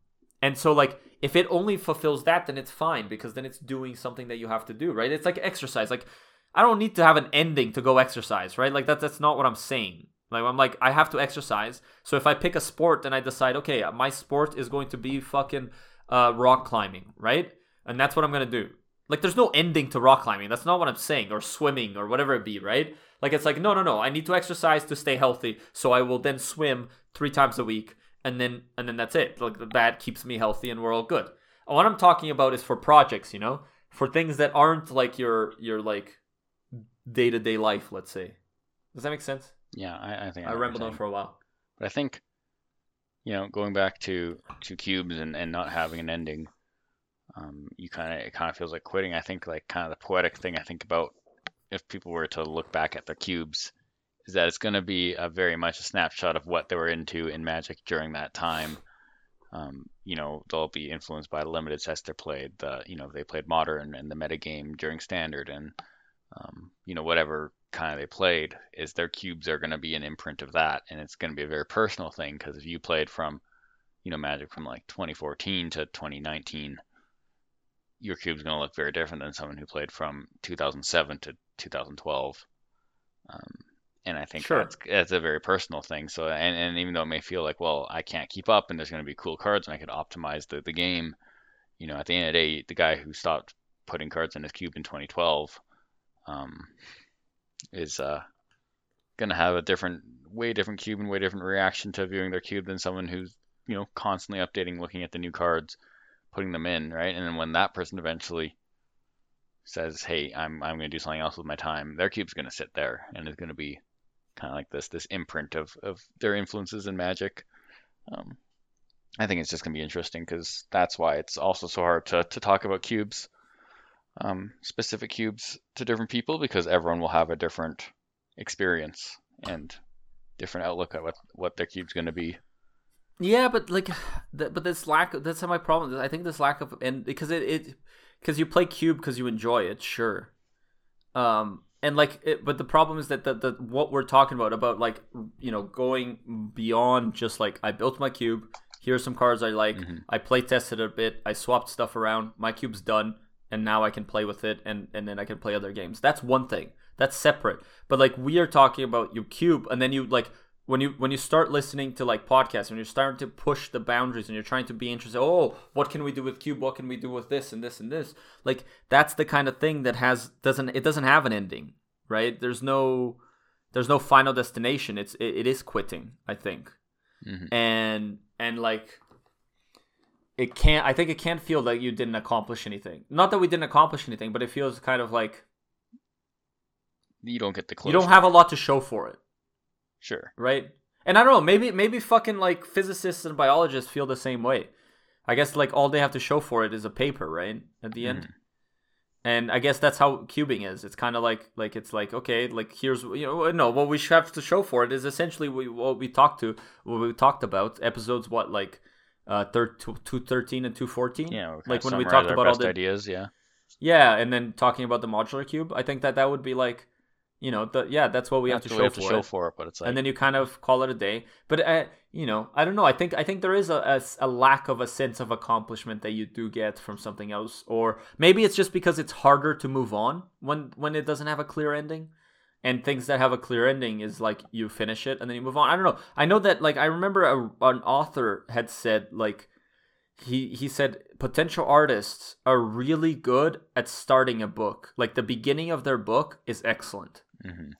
so, like, if it only fulfills that, then it's fine, because then it's doing something that you have to do, right? It's like exercise. Like, I don't need to have an ending to go exercise, right? Like, that's not what I'm saying. Like, I'm like, I have to exercise. So if I pick a sport, then I decide, okay, my sport is going to be fucking rock climbing, right? And that's what I'm going to do. Like, there's no ending to rock climbing. That's not what I'm saying. Or swimming, or whatever it be, right? Like, it's like, no. I need to exercise to stay healthy. So I will then swim 3 times a week. And then that's it. Like, that keeps me healthy and we're all good. And what I'm talking about is for projects, you know? For things that aren't, like, your like, day-to-day life, let's say. Does that make sense? Yeah, I think I rambled on for a while. But I think, you know, going back to cubes and not having an ending... It kind of feels like quitting. I think, like, kind of the poetic thing I think about if people were to look back at their cubes is that it's going to be a very much a snapshot of what they were into in Magic during that time. You know, they'll be influenced by the limited sets they played. You know, they played Modern and the metagame during Standard, and you know, whatever kind of they played is their cubes are going to be an imprint of that, and it's going to be a very personal thing because if you played from, you know, Magic from, like, 2014 to 2019. Your cube's going to look very different than someone who played from 2007 to 2012. And I think that's a very personal thing. So, and even though it may feel like, well, I can't keep up and there's going to be cool cards and I could optimize the game, you know, at the end of the day, the guy who stopped putting cards in his cube in 2012 is going to have a different, way different cube and way different reaction to viewing their cube than someone who's you know, constantly updating, looking at the new cards, putting them in, right? And then when that person eventually says, hey, I'm going to do something else with my time, their cube's going to sit there, and it's going to be kind of like this imprint of their influences in Magic. I think it's just going to be interesting, because that's why it's also so hard to talk about cubes, specific cubes to different people, because everyone will have a different experience and different outlook at what their cube's going to be. Yeah, but like, but this lack of, that's my problem. I think this lack of, and because because you play cube because you enjoy it, sure. And like, but the problem is that the what we're talking about like, you know, going beyond just like, I built my cube, here's some cards I like, mm-hmm. I play tested a bit, I swapped stuff around, my cube's done, and now I can play with it, and then I can play other games. That's one thing. That's separate. But like, we are talking about your cube, and then you like, when you start listening to like podcasts, when you're starting to push the boundaries and you're trying to be interested, oh, what can we do with cube? What can we do with this and this and this? Like, that's the kind of thing that doesn't have an ending, right? There's no final destination. It is quitting, I think. Mm-hmm. And like, it can't feel like you didn't accomplish anything. Not that we didn't accomplish anything, but it feels kind of like you don't get the closure. You don't have a lot to show for it. Sure. Right? And I don't know, maybe fucking like physicists and biologists feel the same way. I guess like all they have to show for it is a paper, right? At the end. And I guess that's how cubing is. It's kind of like it's like, okay, like here's, you know, no, what we have to show for it is essentially what we talked about episodes, what, like 213 and 214? Yeah, like when we talked about all the ideas, yeah. Yeah, and then talking about the modular cube, I think that would be like, you know, that's what we have to show for it, but it's like, and then you kind of call it a day. But you know, I don't know. I think there is a lack of a sense of accomplishment that you do get from something else, or maybe it's just because it's harder to move on when it doesn't have a clear ending, and things that have a clear ending is like you finish it and then you move on. I don't know. I know that like I remember an author had said like he said potential artists are really good at starting a book. Like the beginning of their book is excellent. Mm-hmm.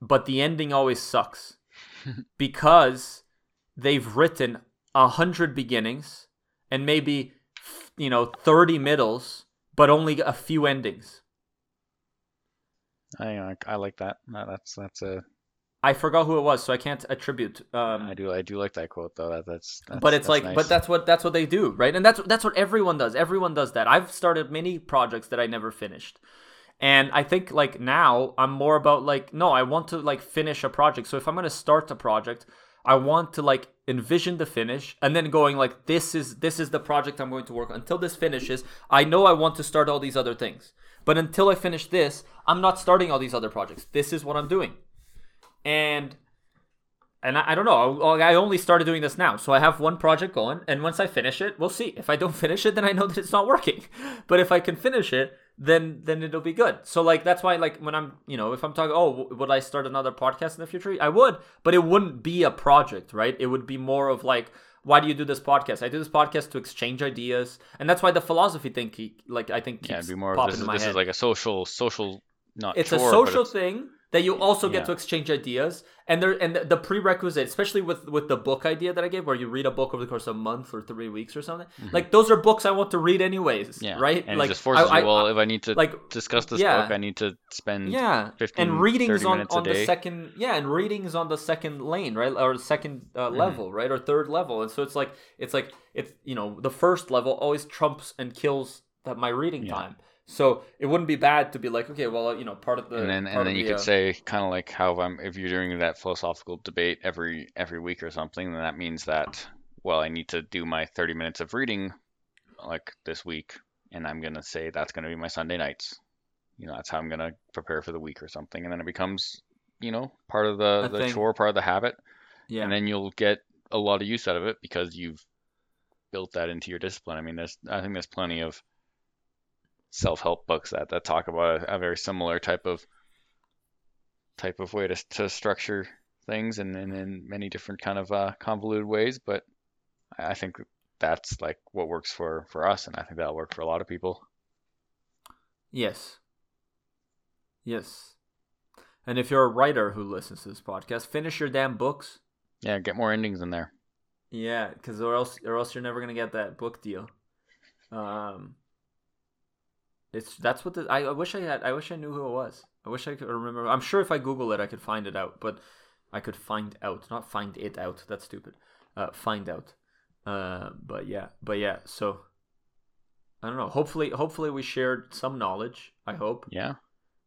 But the ending always sucks because they've written 100 beginnings and maybe, you know, 30 middles, but only a few endings. I like that. No, that's a. I forgot who it was, so I can't attribute. I do like that quote though. That's but it's that's like, nice. But that's what they do, right? And that's what everyone does. Everyone does that. I've started many projects that I never finished. And I think like now I'm more about like, no, I want to like finish a project. So if I'm going to start a project, I want to like envision the finish and then going like, this is the project I'm going to work on. Until this finishes, I know I want to start all these other things. But until I finish this, I'm not starting all these other projects. This is what I'm doing. And I don't know, I only started doing this now. So I have one project going, and once I finish it, we'll see. If I don't finish it, then I know that it's not working. But if I can finish it, then it'll be good. So like, that's why like when I'm, you know, if I'm talking, oh, would I start another podcast in the future? I would, but it wouldn't be a project, right? It would be more of like, why do you do this podcast? I do this podcast to exchange ideas. And that's why the philosophy thing, like I think keeps popping in my head. Yeah, it'd be more, this is like a social, not it's chore, a social thing that you also get to exchange ideas. And there, and the prerequisite, especially with the book idea that I gave, where you read a book over the course of a month or 3 weeks or something. Mm-hmm. Like those are books I want to read anyways, right? And like, it just forces you, well, if I need to like, discuss this book, I need to spend 15, and readings 30 minutes on a day. And readings on the second lane, right? Or second level, right? Or third level. And so it's like, it's, you know, the first level always trumps and kills my reading time. So it wouldn't be bad to be like, okay, well, you know, part of the and then you could say kind of like how if you're doing that philosophical debate every week or something, then that means that, well, I need to do my 30 minutes of reading like this week, and I'm gonna say that's gonna be my Sunday nights. You know, that's how I'm gonna prepare for the week or something, and then it becomes, you know, part of the chore, part of the habit, and then you'll get a lot of use out of it because you've built that into your discipline. I mean, I think there's plenty of self-help books that talk about a very similar type of way to structure things and in many different kind of convoluted ways, but I think that's like what works for us, and I think that'll work for a lot of people. Yes And if you're a writer who listens to this podcast, finish your damn books. Get more endings in there. Yeah, because or else you're never gonna get that book deal. I wish I knew who it was. I wish I could remember. I'm sure if I Google it, I could find it out. But I could find out, not find it out. That's stupid. Find out. But yeah. So I don't know. Hopefully we shared some knowledge. I hope. Yeah.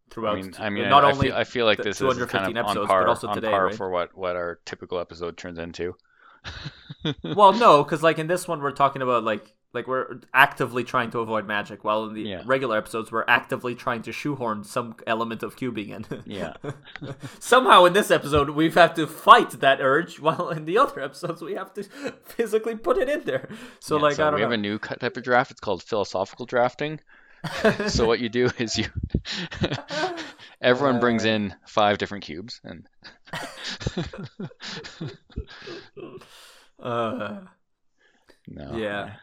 Throughout. I mean, not only I feel like this is kind of episodes, on par right? for what our typical episode turns into. Well, no, because like in this one, we're talking about like we're actively trying to avoid magic, while in the regular episodes, we're actively trying to shoehorn some element of cubing in. Yeah. Somehow in this episode, we have to fight that urge, while in the other episodes, we have to physically put it in there. So I don't know. We have a new type of draft. It's called philosophical drafting. So what you do is you everyone brings in 5 different cubes and no. Yeah.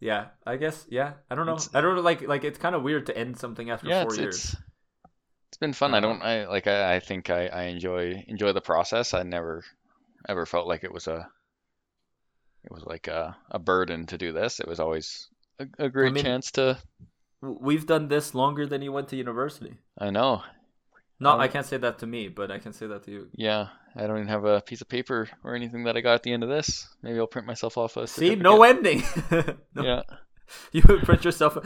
Yeah, I guess. Yeah. I don't know. I don't know. Like it's kind of weird to end something after 4 years. It's been fun. I think I enjoy the process. I never ever felt like it was like a burden to do this. It was always a great chance to. We've done this longer than you went to university. I know. No, I can't say that to me, but I can say that to you. Yeah, I don't even have a piece of paper or anything that I got at the end of this. Maybe I'll print myself off a certificate. See, no ending. No. Yeah. You would print yourself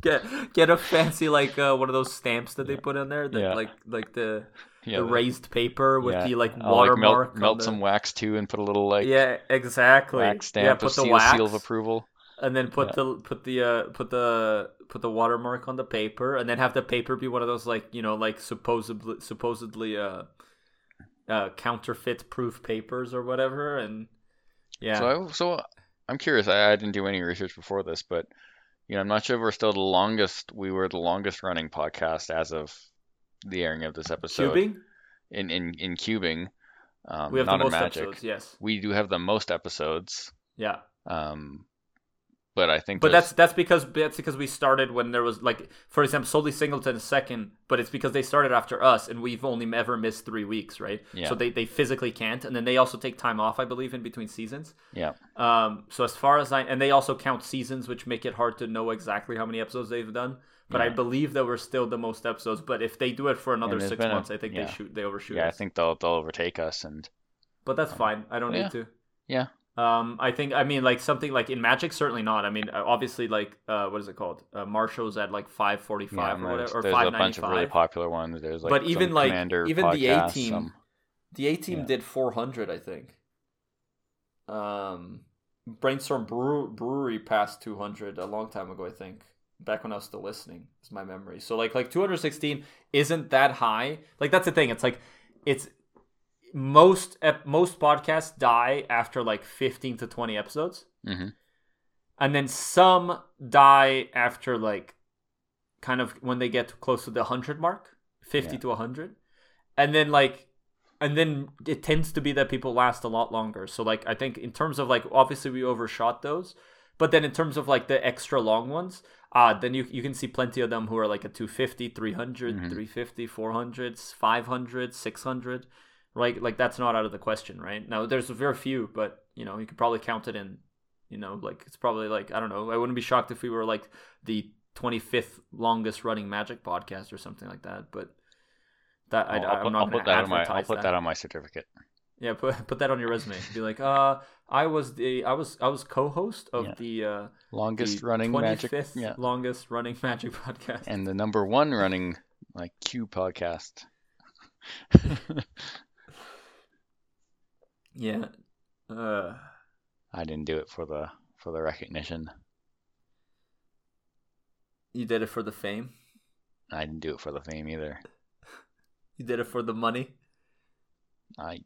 get a fancy like one of those stamps that they put in there, that the raised paper with the like watermark. Melt some wax too, and put a little like exactly wax stamp. Yeah, put the seal of approval. And then put the watermark on the paper, and then have the paper be one of those supposedly counterfeit proof papers or whatever. And So I'm curious. I didn't do any research before this, but I'm not sure if we're still the longest running podcast as of the airing of this episode. Cubing? In cubing, we have not the most in Magic. Episodes. Yes, we do have the most episodes. Yeah. But I think that's because we started when there was, like, for example, Solely Singleton is second, but it's because they started after us, and we've only ever missed 3 weeks, right? Yeah. So they physically can't, and then they also take time off, I believe, in between seasons. Yeah. So as far as and they also count seasons, which make it hard to know exactly how many episodes they've done. But I believe that we're still the most episodes. But if they do it for another 6 months, I think they overshoot. Yeah, us. I think they'll overtake us, but that's fine. I don't need to. Yeah. I think, I mean, like, something like in Magic, certainly not. I mean, obviously, like, what is it called? Marshall's at like 545 or whatever, or 595. There's a bunch of really popular ones. There's like, but even like even podcasts, the A Team did 400, I think. Brainstorm Brewery passed 200 a long time ago, I think. Back when I was still listening, is my memory. So like 216 isn't that high. Like, that's the thing. It's like most podcasts die after like 15 to 20 episodes. Mm-hmm. And then some die after like kind of when they get close to the 100 mark, 50 to 100. And then it tends to be that people last a lot longer. So like, I think in terms of like, obviously we overshot those, but then in terms of like the extra long ones, then you can see plenty of them who are like a 250, 300, 350, 400, 500, 600. Right, like that's not out of the question, right? Now there's very few, but you could probably count it in. Like it's probably like, I don't know. I wouldn't be shocked if we were like the 25th longest running Magic podcast or something like that. But that I'm not going to advertise that. I'll put that on my certificate. Yeah, put that on your resume. Be like, I was co-host of the longest running 25th Magic, longest running Magic podcast, and the number 1 running like Q podcast. Yeah. I didn't do it for the recognition. You did it for the fame? I didn't do it for the fame either. You did it for the money? I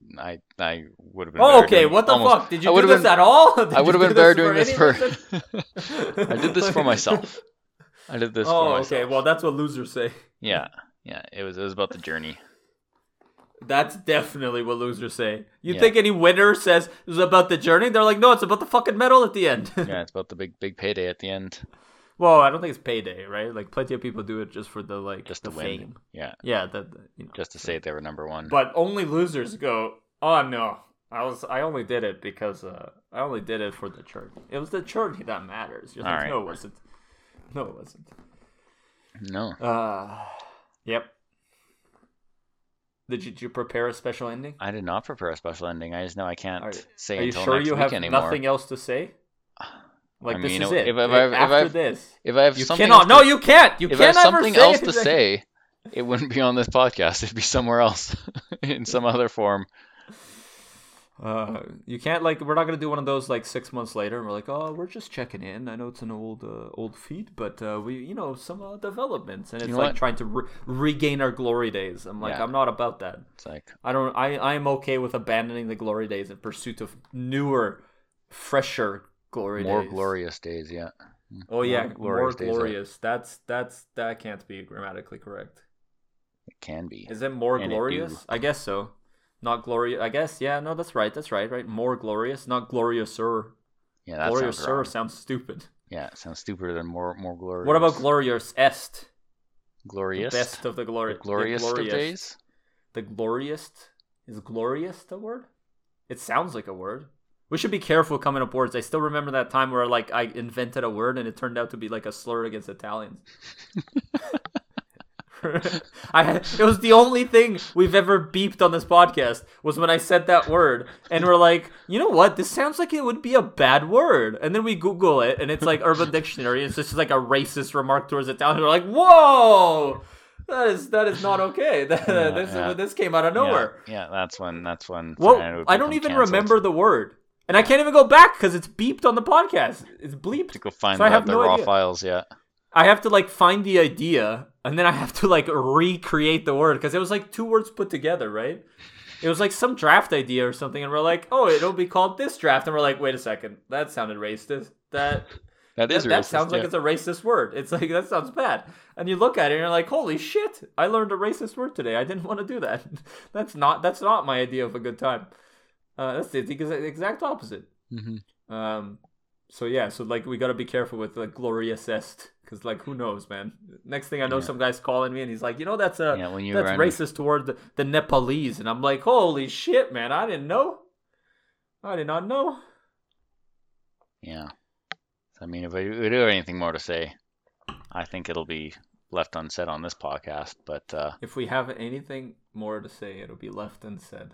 would have been. Oh, okay. What the fuck? Did you do this at all? I would have been better doing this for. I did this for myself. I did this for myself. Oh, okay. Well, that's what losers say. Yeah. Yeah. It was about the journey. That's definitely what losers say. You think any winner says it was about the journey? They're like, no, it's about the fucking medal at the end. Yeah, it's about the big payday at the end. Well, I don't think it's payday, right? Like, plenty of people do it just for the like just the fame. Win. Yeah, that just to say they were number 1. But only losers go, oh no, I only did it for the journey. It was the journey that matters. You're like, right. No, it wasn't. No. Yep. Did you prepare a special ending? I did not prepare a special ending. I just know I can't say until next week anymore. Are you sure you have nothing else to say? Like, I mean, this is it. If I have something else to say, it wouldn't be on this podcast. It'd be somewhere else in some other form. You can't, like, we're not going to do one of those, like, 6 months later and we're like, oh, we're just checking in. I know it's an old feed, but we, you know, some developments, and it's, you know, like, what? Trying to regain our glory days. I'm like, yeah. I'm not about that. It's like, I'm okay with abandoning the glory days in pursuit of newer, fresher glory days. More glorious days, yeah. Oh yeah, more glorious. That can't be grammatically correct. It can be. Is it more glorious? I guess so. Not glorious. I guess, yeah. No, that's right. More glorious, not gloriouser. Yeah, that gloriouser sounds stupid. Yeah, it sounds stupider than more glorious. What about glorious est? Glorious. The best of the glory. The glorious of days. The glorious is glorious. The word. It sounds like a word. We should be careful coming up words. I still remember that time where, like, I invented a word and it turned out to be like a slur against Italians. It was the only thing we've ever beeped on this podcast was when I said that word, and we're like, you know what? This sounds like it would be a bad word, and then we Google it, and it's like Urban Dictionary. It's just like a racist remark towards Italians. We're like, whoa. That is not okay. This came out of nowhere. Yeah, that's when. Well, I don't even remember the word. And I can't even go back because it's beeped on the podcast. It's bleeped. To go find the raw files, yeah. I have to, like, find the idea, and then I have to, like, recreate the word because it was, like, two words put together, right? It was, like, some draft idea or something, and we're like, oh, it'll be called this draft. And we're like, wait a second. That sounded racist. That sounds like it's a racist word. It's like, that sounds bad. And you look at it and you're like, holy shit, I learned a racist word today. I didn't want to do that. That's not my idea of a good time. That's the exact opposite. Mm-hmm. So like, we got to be careful with the glorious est, because, like, who knows, man? Next thing I know, some guy's calling me and he's like, you know, that's racist toward the Nepalese. And I'm like, holy shit, man, I did not know. Yeah. I mean, if we do have anything more to say, I think it'll be left unsaid on this podcast. But if we have anything more to say, it'll be left unsaid.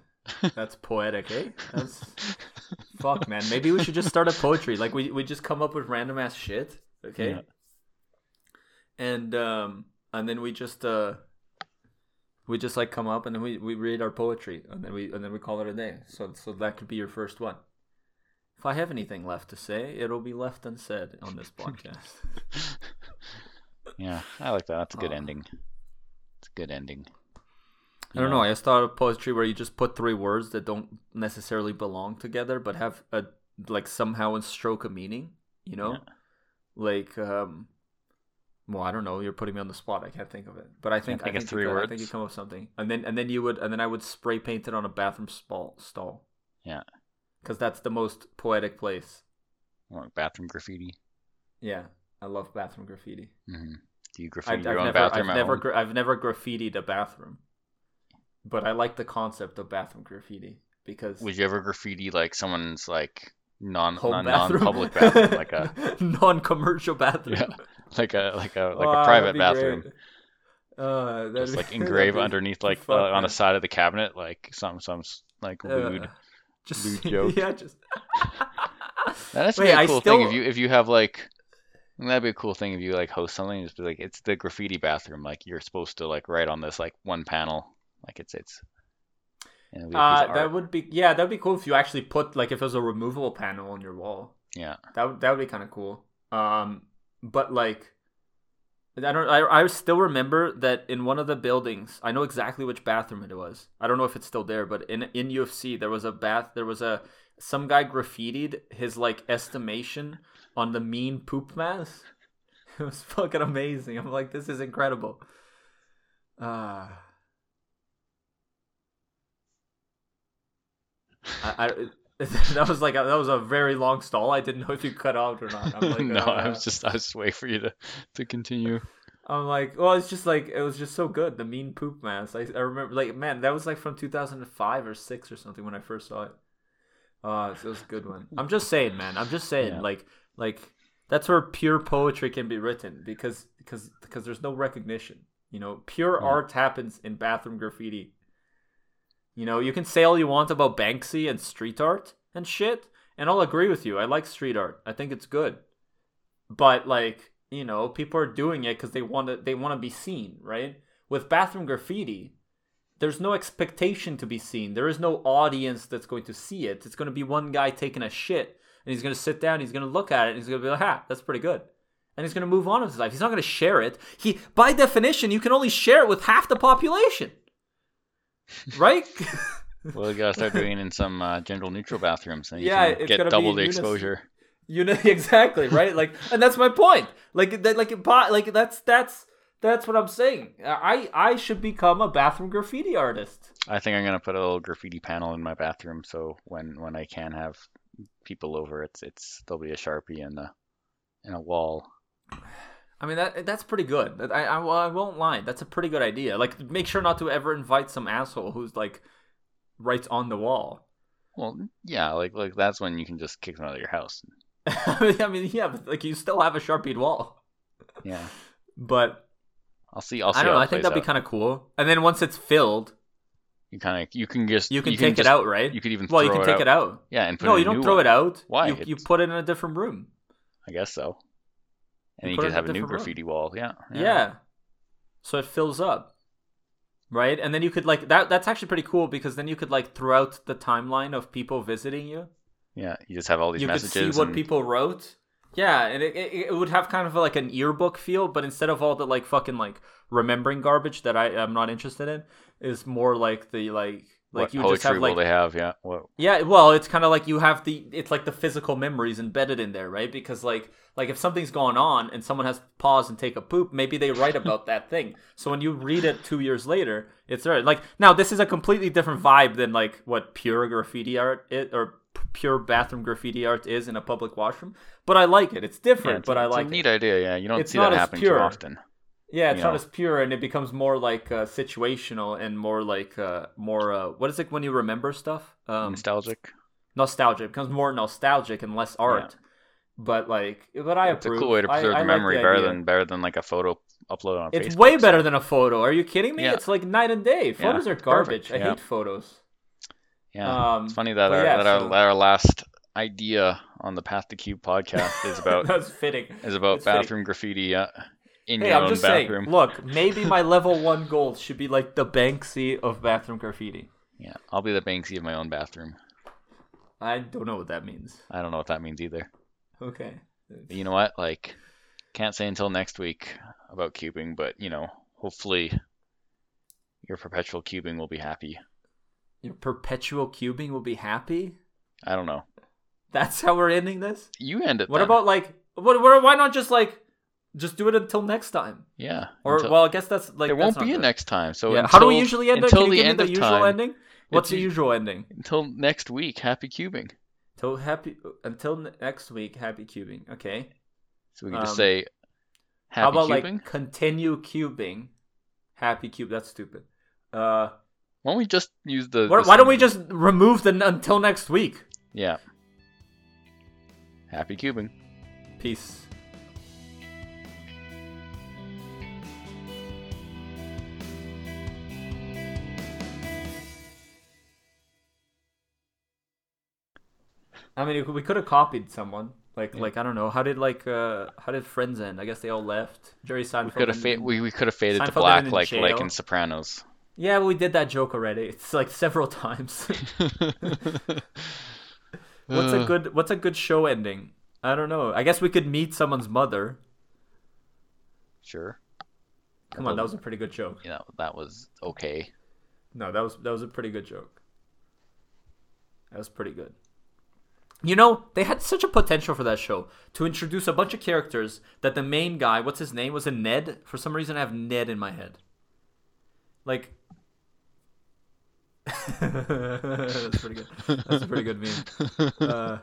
That's poetic, eh? That's fuck, man. Maybe we should just start a poetry. Like, we just come up with random ass shit, okay? Yeah. And then we just like come up and then we read our poetry and then we call it a day. So that could be your first one. If I have anything left to say, it'll be left unsaid on this podcast. Yeah, I like that. That's a good ending. It's a good ending. I don't know. I just thought of poetry where you just put three words that don't necessarily belong together, but have a, like, somehow a stroke of meaning, you know? Yeah. Like, well, I don't know. You're putting me on the spot. I can't think of it, but I think it's three words. I think you come up with something, and then I would spray paint it on a bathroom stall. Yeah. Because that's the most poetic place. Like bathroom graffiti. Yeah, I love bathroom graffiti. Mm-hmm. Do you graffiti your own bathroom? I've never graffitied a bathroom, but I like the concept of bathroom graffiti because. Would you ever graffiti, like, someone's, like, non-public bathroom, like a non-commercial bathroom? Yeah, like a private bathroom. Great. Just like engrave underneath, like on the side of the cabinet, like some like lewd. Just joke. Yeah, just that actually be a cool thing if you have, like, that'd be a cool thing if you, like, host something and just be like, it's the graffiti bathroom, like, you're supposed to, like, write on this, like, one panel, like it's and that would be that'd be cool if you actually put, like, if it was a removable panel on your wall. Yeah. That would be kind of cool. But, like, I still remember that in one of the buildings, I know exactly which bathroom it was. I don't know if it's still there, but in UFC there was a some guy graffitied his, like, estimation on the mean poop mass. It was fucking amazing. I'm like, this is incredible. That was a very long stall. I didn't know if you cut out or not. I'm like, no, I was just waiting for you to continue. I'm like, well, it's just like, it was just so good. The mean poop mass. I remember, like, man, that was like from 2005 or 6 or something when I first saw it. Oh, this was a good one. I'm just saying, man. I'm just saying, yeah. Like that's where pure poetry can be written because there's no recognition. You know, pure art happens in bathroom graffiti. You know, you can say all you want about Banksy and street art and shit, and I'll agree with you. I like street art. I think it's good. But like, you know, people are doing it because they want to be seen, right? With bathroom graffiti, there's no expectation to be seen. There is no audience that's going to see it. It's going to be one guy taking a shit, and he's going to sit down, he's going to look at it, and he's going to be like, ha, that's pretty good. And he's going to move on with his life. He's not going to share it. He, by definition, you can only share it with half the population. Right? Well, you got to start doing it in some gender-neutral bathrooms. And you get double the exposure. You know, exactly, right? Like, and that's my point. That's what I'm saying. I should become a bathroom graffiti artist. I think I'm going to put a little graffiti panel in my bathroom, so when I can have people over, it's there'll be a Sharpie and a wall. I mean, that's pretty good. I won't lie. That's a pretty good idea. Like, make sure not to ever invite some asshole who's, like, writes on the wall. Well, yeah, like that's when you can just kick them out of your house. I mean, yeah, but, like, you still have a Sharpied wall. Yeah. But... I'll see. I don't know. I think that'd be kind of cool. And then once it's filled, you can take it out, right? You could even throw it out. Well, you can take it out. Yeah, and put it in a new one. No, you don't throw it out. Why? You put it in a different room. I guess so. And you could have a new graffiti wall. Yeah. Yeah. So it fills up, right? And then you could like that. That's actually pretty cool because then you could like throughout the timeline of people visiting you. Yeah, you just have all these messages. You could see what people wrote. Yeah, and it would have kind of like an yearbook feel, but instead of all the like fucking like remembering garbage that I'm not interested in, is more like the like what you just have like they have, yeah. Whoa. Yeah, well, it's kind of like you have the physical memories embedded in there, right? Because like if something's going on and someone has to pause and take a poop, maybe they write about that thing. So when you read it 2 years later, it's right. Like now, this is a completely different vibe than like what pure graffiti art is, or pure bathroom graffiti art is in a public washroom, but I like it. It's different, but I like it. It's a neat idea, yeah. You don't see that happening too often. Yeah, it's not as pure, and it becomes more like situational and more like what is it when you remember stuff? Nostalgic. It becomes more nostalgic and less art. Yeah. But like, but I approve. It's a cool way to preserve the memory, like the better than like a photo upload on Facebook. It's way better than a photo. Are you kidding me? Yeah. It's like night and day. Photos are garbage. I hate photos. Yeah, it's funny that our last idea on the Path to Cube podcast is about bathroom graffiti in your own bathroom. Saying, look, maybe my level 1 goal should be like the Banksy of bathroom graffiti. Yeah, I'll be the Banksy of my own bathroom. I don't know what that means. I don't know what that means either. Okay. But you know what? Like, can't say until next week about cubing, but you know, hopefully, your perpetual cubing will be happy. Your perpetual cubing will be happy? I don't know. That's how we're ending this? You end it. What then. About like what why not just do it until next time? Yeah. Or well, I guess that's like there won't be a next time. So how do we usually end it? Can you give me the usual ending? What's the usual ending? Until next week, happy cubing. Until next week, happy cubing. Okay. So we can just say happy cubing. How about cubing? Like continue cubing? Happy cube. That's stupid. Why don't we just use the... Why don't we just remove the until next week? Yeah. Happy cubing. Peace. I mean, we could have copied someone. I don't know. How did Friends end? I guess they all left. Jerry Seinfeld... We could have faded to black like in Sopranos. Yeah, we did that joke already. It's like several times. What's a good show ending? I don't know. I guess we could meet someone's mother. Sure. Come on, that was a pretty good joke. Yeah, that was okay. No, that was a pretty good joke. That was pretty good. You know, they had such a potential for that show to introduce a bunch of characters that the main guy, what's his name, was a Ned. For some reason, I have Ned in my head. Like, that's pretty good. That's a pretty good meme. That's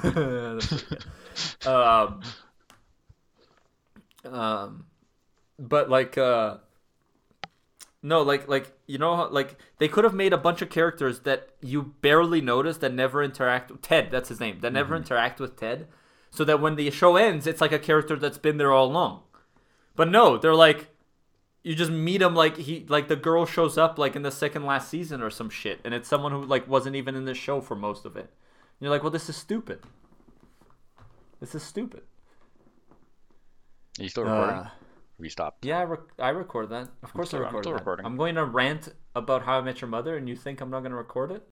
pretty good. But like, No, like you know, like they could have made a bunch of characters that you barely notice that never interact with Ted. That's his name. That never interact with Ted, so that when the show ends, it's like a character that's been there all along. But no, they're like, you just meet him like he, like the girl shows up like in the second last season or some shit, and it's someone who like wasn't even in the show for most of it. And you're like, well, this is stupid. This is stupid. Are you still recording? We stopped. Yeah, I record that. Of course I record that. I'm going to rant about How I Met Your Mother, and you think I'm not going to record it?